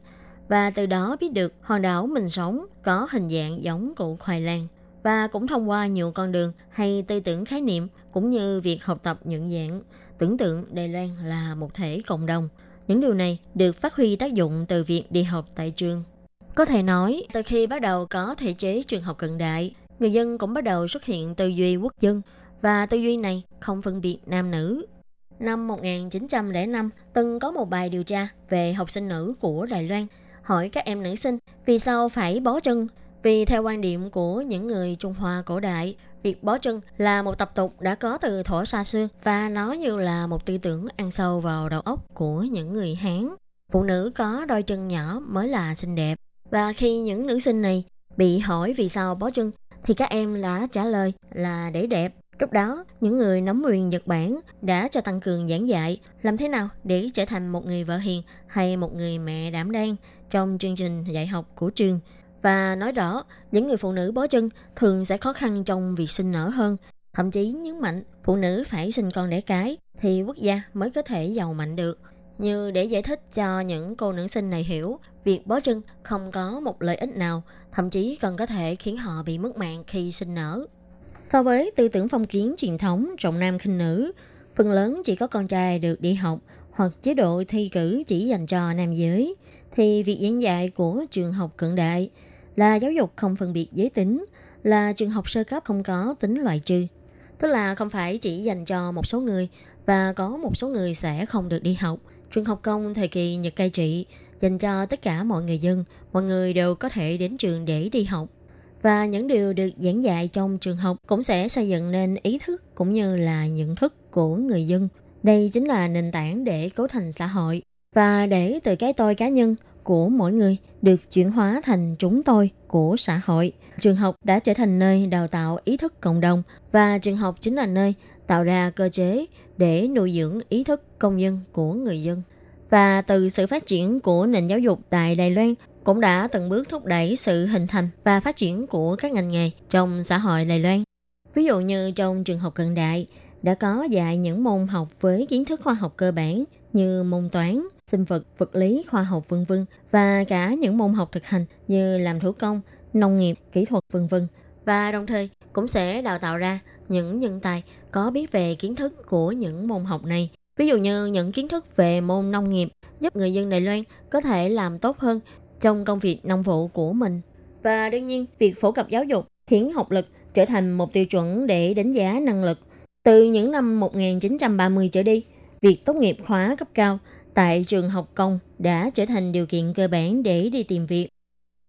và từ đó biết được hòn đảo mình sống có hình dạng giống củ khoai lang. Và cũng thông qua nhiều con đường hay tư tưởng khái niệm cũng như việc học tập nhận dạng, tưởng tượng Đài Loan là một thể cộng đồng. Những điều này được phát huy tác dụng từ việc đi học tại trường. Có thể nói, từ khi bắt đầu có thể chế trường học cận đại, người dân cũng bắt đầu xuất hiện tư duy quốc dân, và tư duy này không phân biệt nam nữ. Năm một nghìn chín trăm lẻ năm, từng có một bài điều tra về học sinh nữ của Đài Loan, hỏi các em nữ sinh vì sao phải bó chân. Vì theo quan điểm của những người Trung Hoa cổ đại, việc bó chân là một tập tục đã có từ thuở xa xưa và nó như là một tư tưởng ăn sâu vào đầu óc của những người Hán. Phụ nữ có đôi chân nhỏ mới là xinh đẹp. Và khi những nữ sinh này bị hỏi vì sao bó chân thì các em đã trả lời là để đẹp. Lúc đó, những người nắm quyền Nhật Bản đã cho tăng cường giảng dạy làm thế nào để trở thành một người vợ hiền hay một người mẹ đảm đang trong chương trình dạy học của trường. Và nói rõ, những người phụ nữ bó chân thường sẽ khó khăn trong việc sinh nở hơn. Thậm chí nhấn mạnh, phụ nữ phải sinh con đẻ cái thì quốc gia mới có thể giàu mạnh được. Như để giải thích cho những cô nữ sinh này hiểu, việc bó chân không có một lợi ích nào, thậm chí còn có thể khiến họ bị mất mạng khi sinh nở. So với tư tưởng phong kiến truyền thống trọng nam khinh nữ, phần lớn chỉ có con trai được đi học hoặc chế độ thi cử chỉ dành cho nam giới, thì việc giảng dạy của trường học cận đại là giáo dục không phân biệt giới tính, là trường học sơ cấp không có tính loại trừ. Tức là không phải chỉ dành cho một số người và có một số người sẽ không được đi học. Trường học công thời kỳ Nhật cai trị dành cho tất cả mọi người dân, mọi người đều có thể đến trường để đi học. Và những điều được giảng dạy trong trường học cũng sẽ xây dựng nên ý thức cũng như là nhận thức của người dân. Đây chính là nền tảng để cấu thành xã hội và để từ cái tôi cá nhân của mỗi người được chuyển hóa thành chúng tôi của xã hội. Trường học đã trở thành nơi đào tạo ý thức cộng đồng và trường học chính là nơi tạo ra cơ chế để nuôi dưỡng ý thức công dân của người dân. Và từ sự phát triển của nền giáo dục tại Đài Loan cũng đã từng bước thúc đẩy sự hình thành và phát triển của các ngành nghề trong xã hội Đài Loan. Ví dụ như trong trường học cận đại đã có dạy những môn học với kiến thức khoa học cơ bản như môn toán, sinh vật, vật lý, khoa học vân vân và cả những môn học thực hành như làm thủ công, nông nghiệp, kỹ thuật vân vân. Và đồng thời cũng sẽ đào tạo ra những nhân tài có biết về kiến thức của những môn học này. Ví dụ như những kiến thức về môn nông nghiệp giúp người dân Đài Loan có thể làm tốt hơn trong công việc nông vụ của mình. Và đương nhiên, việc phổ cập giáo dục khiến học lực trở thành một tiêu chuẩn để đánh giá năng lực. Từ những năm một nghìn chín trăm ba mươi trở đi, việc tốt nghiệp khóa cấp cao tại trường học công đã trở thành điều kiện cơ bản để đi tìm việc.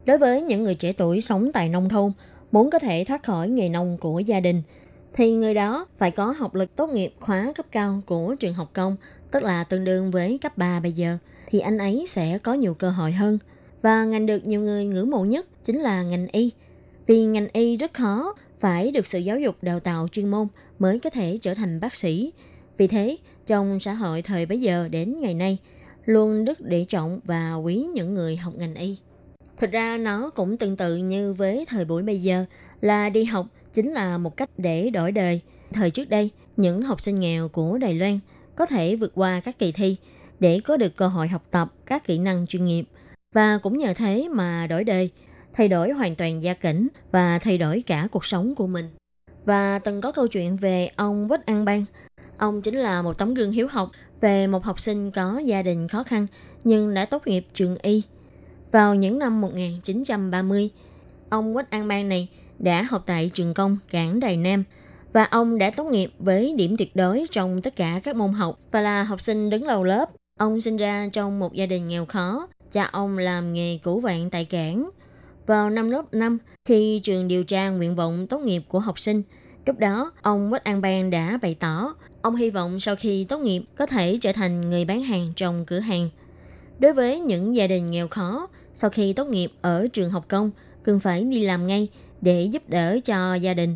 Đối với những người trẻ tuổi sống tại nông thôn, muốn có thể thoát khỏi nghề nông của gia đình, thì người đó phải có học lực tốt nghiệp khóa cấp cao của trường học công, tức là tương đương với cấp ba bây giờ, thì anh ấy sẽ có nhiều cơ hội hơn. Và ngành được nhiều người ngưỡng mộ nhất chính là ngành y. Vì ngành y rất khó, phải được sự giáo dục đào tạo chuyên môn mới có thể trở thành bác sĩ. Vì thế, trong xã hội thời bấy giờ đến ngày nay, luôn rất để trọng và quý những người học ngành y. Thực ra nó cũng tương tự như với thời buổi bây giờ, là đi học chính là một cách để đổi đời. Thời trước đây, những học sinh nghèo của Đài Loan có thể vượt qua các kỳ thi để có được cơ hội học tập các kỹ năng chuyên nghiệp. Và cũng nhờ thế mà đổi đời, thay đổi hoàn toàn gia cảnh và thay đổi cả cuộc sống của mình. Và từng có câu chuyện về ông Quách An Bang. Ông chính là một tấm gương hiếu học về một học sinh có gia đình khó khăn nhưng đã tốt nghiệp trường y. Vào những năm một nghìn chín trăm ba mươi, ông Quách An Bang này đã học tại trường công cảng Đài Nam và ông đã tốt nghiệp với điểm tuyệt đối trong tất cả các môn học và là học sinh đứng đầu lớp. Ông sinh ra trong một gia đình nghèo khó, cha ông làm nghề cứu vạn tại cảng. Vào năm lớp năm, khi trường điều tra nguyện vọng tốt nghiệp của học sinh, lúc đó ông Quách An Bang đã bày tỏ ông hy vọng sau khi tốt nghiệp có thể trở thành người bán hàng trong cửa hàng. Đối với những gia đình nghèo khó, sau khi tốt nghiệp ở trường học công, cần phải đi làm ngay để giúp đỡ cho gia đình.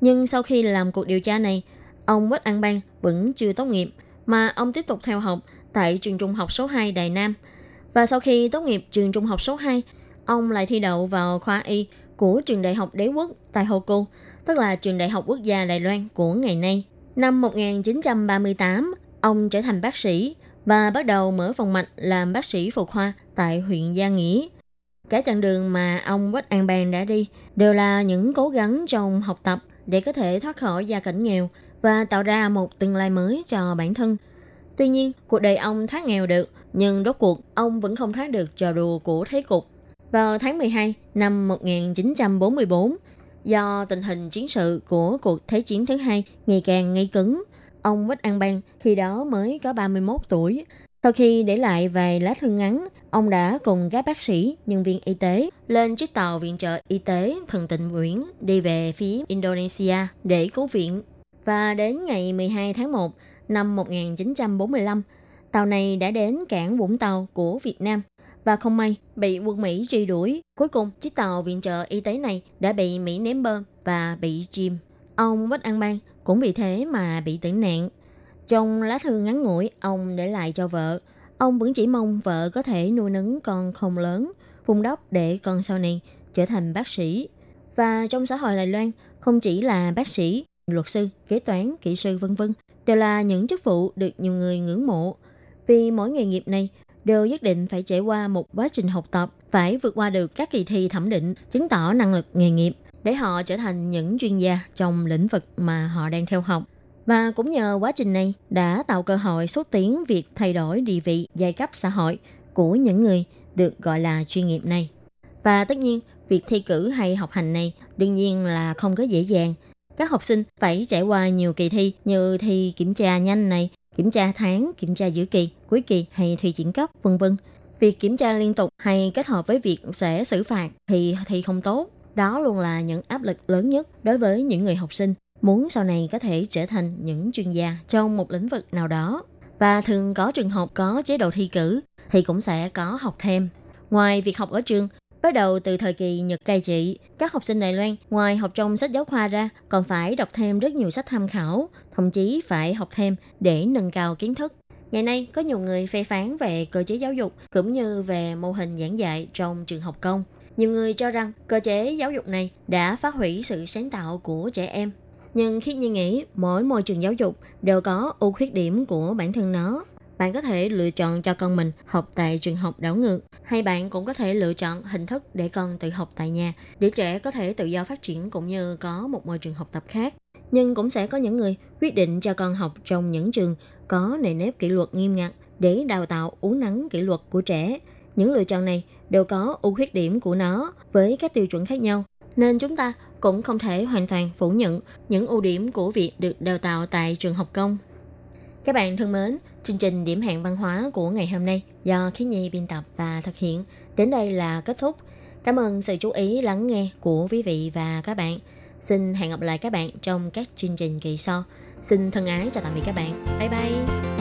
Nhưng sau khi làm cuộc điều tra này, ông Quách An Bang vẫn chưa tốt nghiệp, mà ông tiếp tục theo học tại trường trung học số hai Đài Nam. Và sau khi tốt nghiệp trường trung học số hai, ông lại thi đậu vào khoa y của trường đại học đế quốc tại Hồ Cô, tức là trường đại học quốc gia Đài Loan của ngày nay. Năm một nghìn chín trăm ba mươi tám, ông trở thành bác sĩ và bắt đầu mở phòng mạch làm bác sĩ phụ khoa tại huyện Gia Nghĩa. Cả chặng đường mà ông Quách An Bang đã đi đều là những cố gắng trong học tập để có thể thoát khỏi gia cảnh nghèo và tạo ra một tương lai mới cho bản thân. Tuy nhiên, cuộc đời ông thoát nghèo được, nhưng rốt cuộc ông vẫn không thoát được trò đùa của thế cục. Vào tháng mười hai năm một nghìn chín trăm bốn mươi tư, do tình hình chiến sự của cuộc Thế chiến thứ hai ngày càng gây cứng, ông Quách An Bang khi đó mới có ba mươi mốt tuổi. Sau khi để lại vài lá thư ngắn, ông đã cùng các bác sĩ, nhân viên y tế lên chiếc tàu viện trợ y tế Thần Tịnh Uyển đi về phía Indonesia để cứu viện. Và đến ngày mười hai tháng một năm một nghìn chín trăm bốn mươi lăm, tàu này đã đến cảng Vũng Tàu của Việt Nam và không may bị quân Mỹ truy đuổi. Cuối cùng, chiếc tàu viện trợ y tế này đã bị Mỹ ném bom và bị chìm. Ông Quách An Bang cũng vì thế mà bị tử nạn. Trong lá thư ngắn ngủi ông để lại cho vợ, ông vẫn chỉ mong vợ có thể nuôi nấng con không lớn, vun đắp để con sau này trở thành bác sĩ. Và trong xã hội Đài Loan, không chỉ là bác sĩ, luật sư, kế toán, kỹ sư vân vân đều là những chức vụ được nhiều người ngưỡng mộ. Vì mỗi nghề nghiệp này đều nhất định phải trải qua một quá trình học tập, phải vượt qua được các kỳ thi thẩm định, chứng tỏ năng lực nghề nghiệp để họ trở thành những chuyên gia trong lĩnh vực mà họ đang theo học. Và cũng nhờ quá trình này đã tạo cơ hội xúc tiến việc thay đổi địa vị giai cấp xã hội của những người được gọi là chuyên nghiệp này. Và tất nhiên, việc thi cử hay học hành này đương nhiên là không có dễ dàng. Các học sinh phải trải qua nhiều kỳ thi như thi kiểm tra nhanh này, kiểm tra tháng, kiểm tra giữa kỳ, cuối kỳ hay thi chuyển cấp, vân vân. Việc kiểm tra liên tục hay kết hợp với việc sẽ xử phạt thì thi không tốt. Đó luôn là những áp lực lớn nhất đối với những người học sinh muốn sau này có thể trở thành những chuyên gia trong một lĩnh vực nào đó. Và thường có trường học có chế độ thi cử thì cũng sẽ có học thêm. Ngoài việc học ở trường, bắt đầu từ thời kỳ Nhật cai trị, các học sinh Đài Loan ngoài học trong sách giáo khoa ra còn phải đọc thêm rất nhiều sách tham khảo, thậm chí phải học thêm để nâng cao kiến thức. Ngày nay có nhiều người phê phán về cơ chế giáo dục cũng như về mô hình giảng dạy trong trường học công. Nhiều người cho rằng cơ chế giáo dục này đã phá hủy sự sáng tạo của trẻ em. Nhưng khi như nghĩ, mỗi môi trường giáo dục đều có ưu khuyết điểm của bản thân nó. Bạn có thể lựa chọn cho con mình học tại trường học đảo ngược, hay bạn cũng có thể lựa chọn hình thức để con tự học tại nhà, để trẻ có thể tự do phát triển cũng như có một môi trường học tập khác. Nhưng cũng sẽ có những người quyết định cho con học trong những trường có nề nếp kỷ luật nghiêm ngặt để đào tạo uốn nắn kỷ luật của trẻ. Những lựa chọn này đều có ưu khuyết điểm của nó với các tiêu chuẩn khác nhau. Nên chúng ta cũng không thể hoàn toàn phủ nhận những ưu điểm của việc được đào tạo tại trường học công. Các bạn thân mến, chương trình Điểm hẹn văn hóa của ngày hôm nay do Khí Nhi biên tập và thực hiện đến đây là kết thúc. Cảm ơn sự chú ý lắng nghe của quý vị và các bạn. Xin hẹn gặp lại các bạn trong các chương trình kỳ sau. Xin thân ái chào tạm biệt các bạn. Bye bye!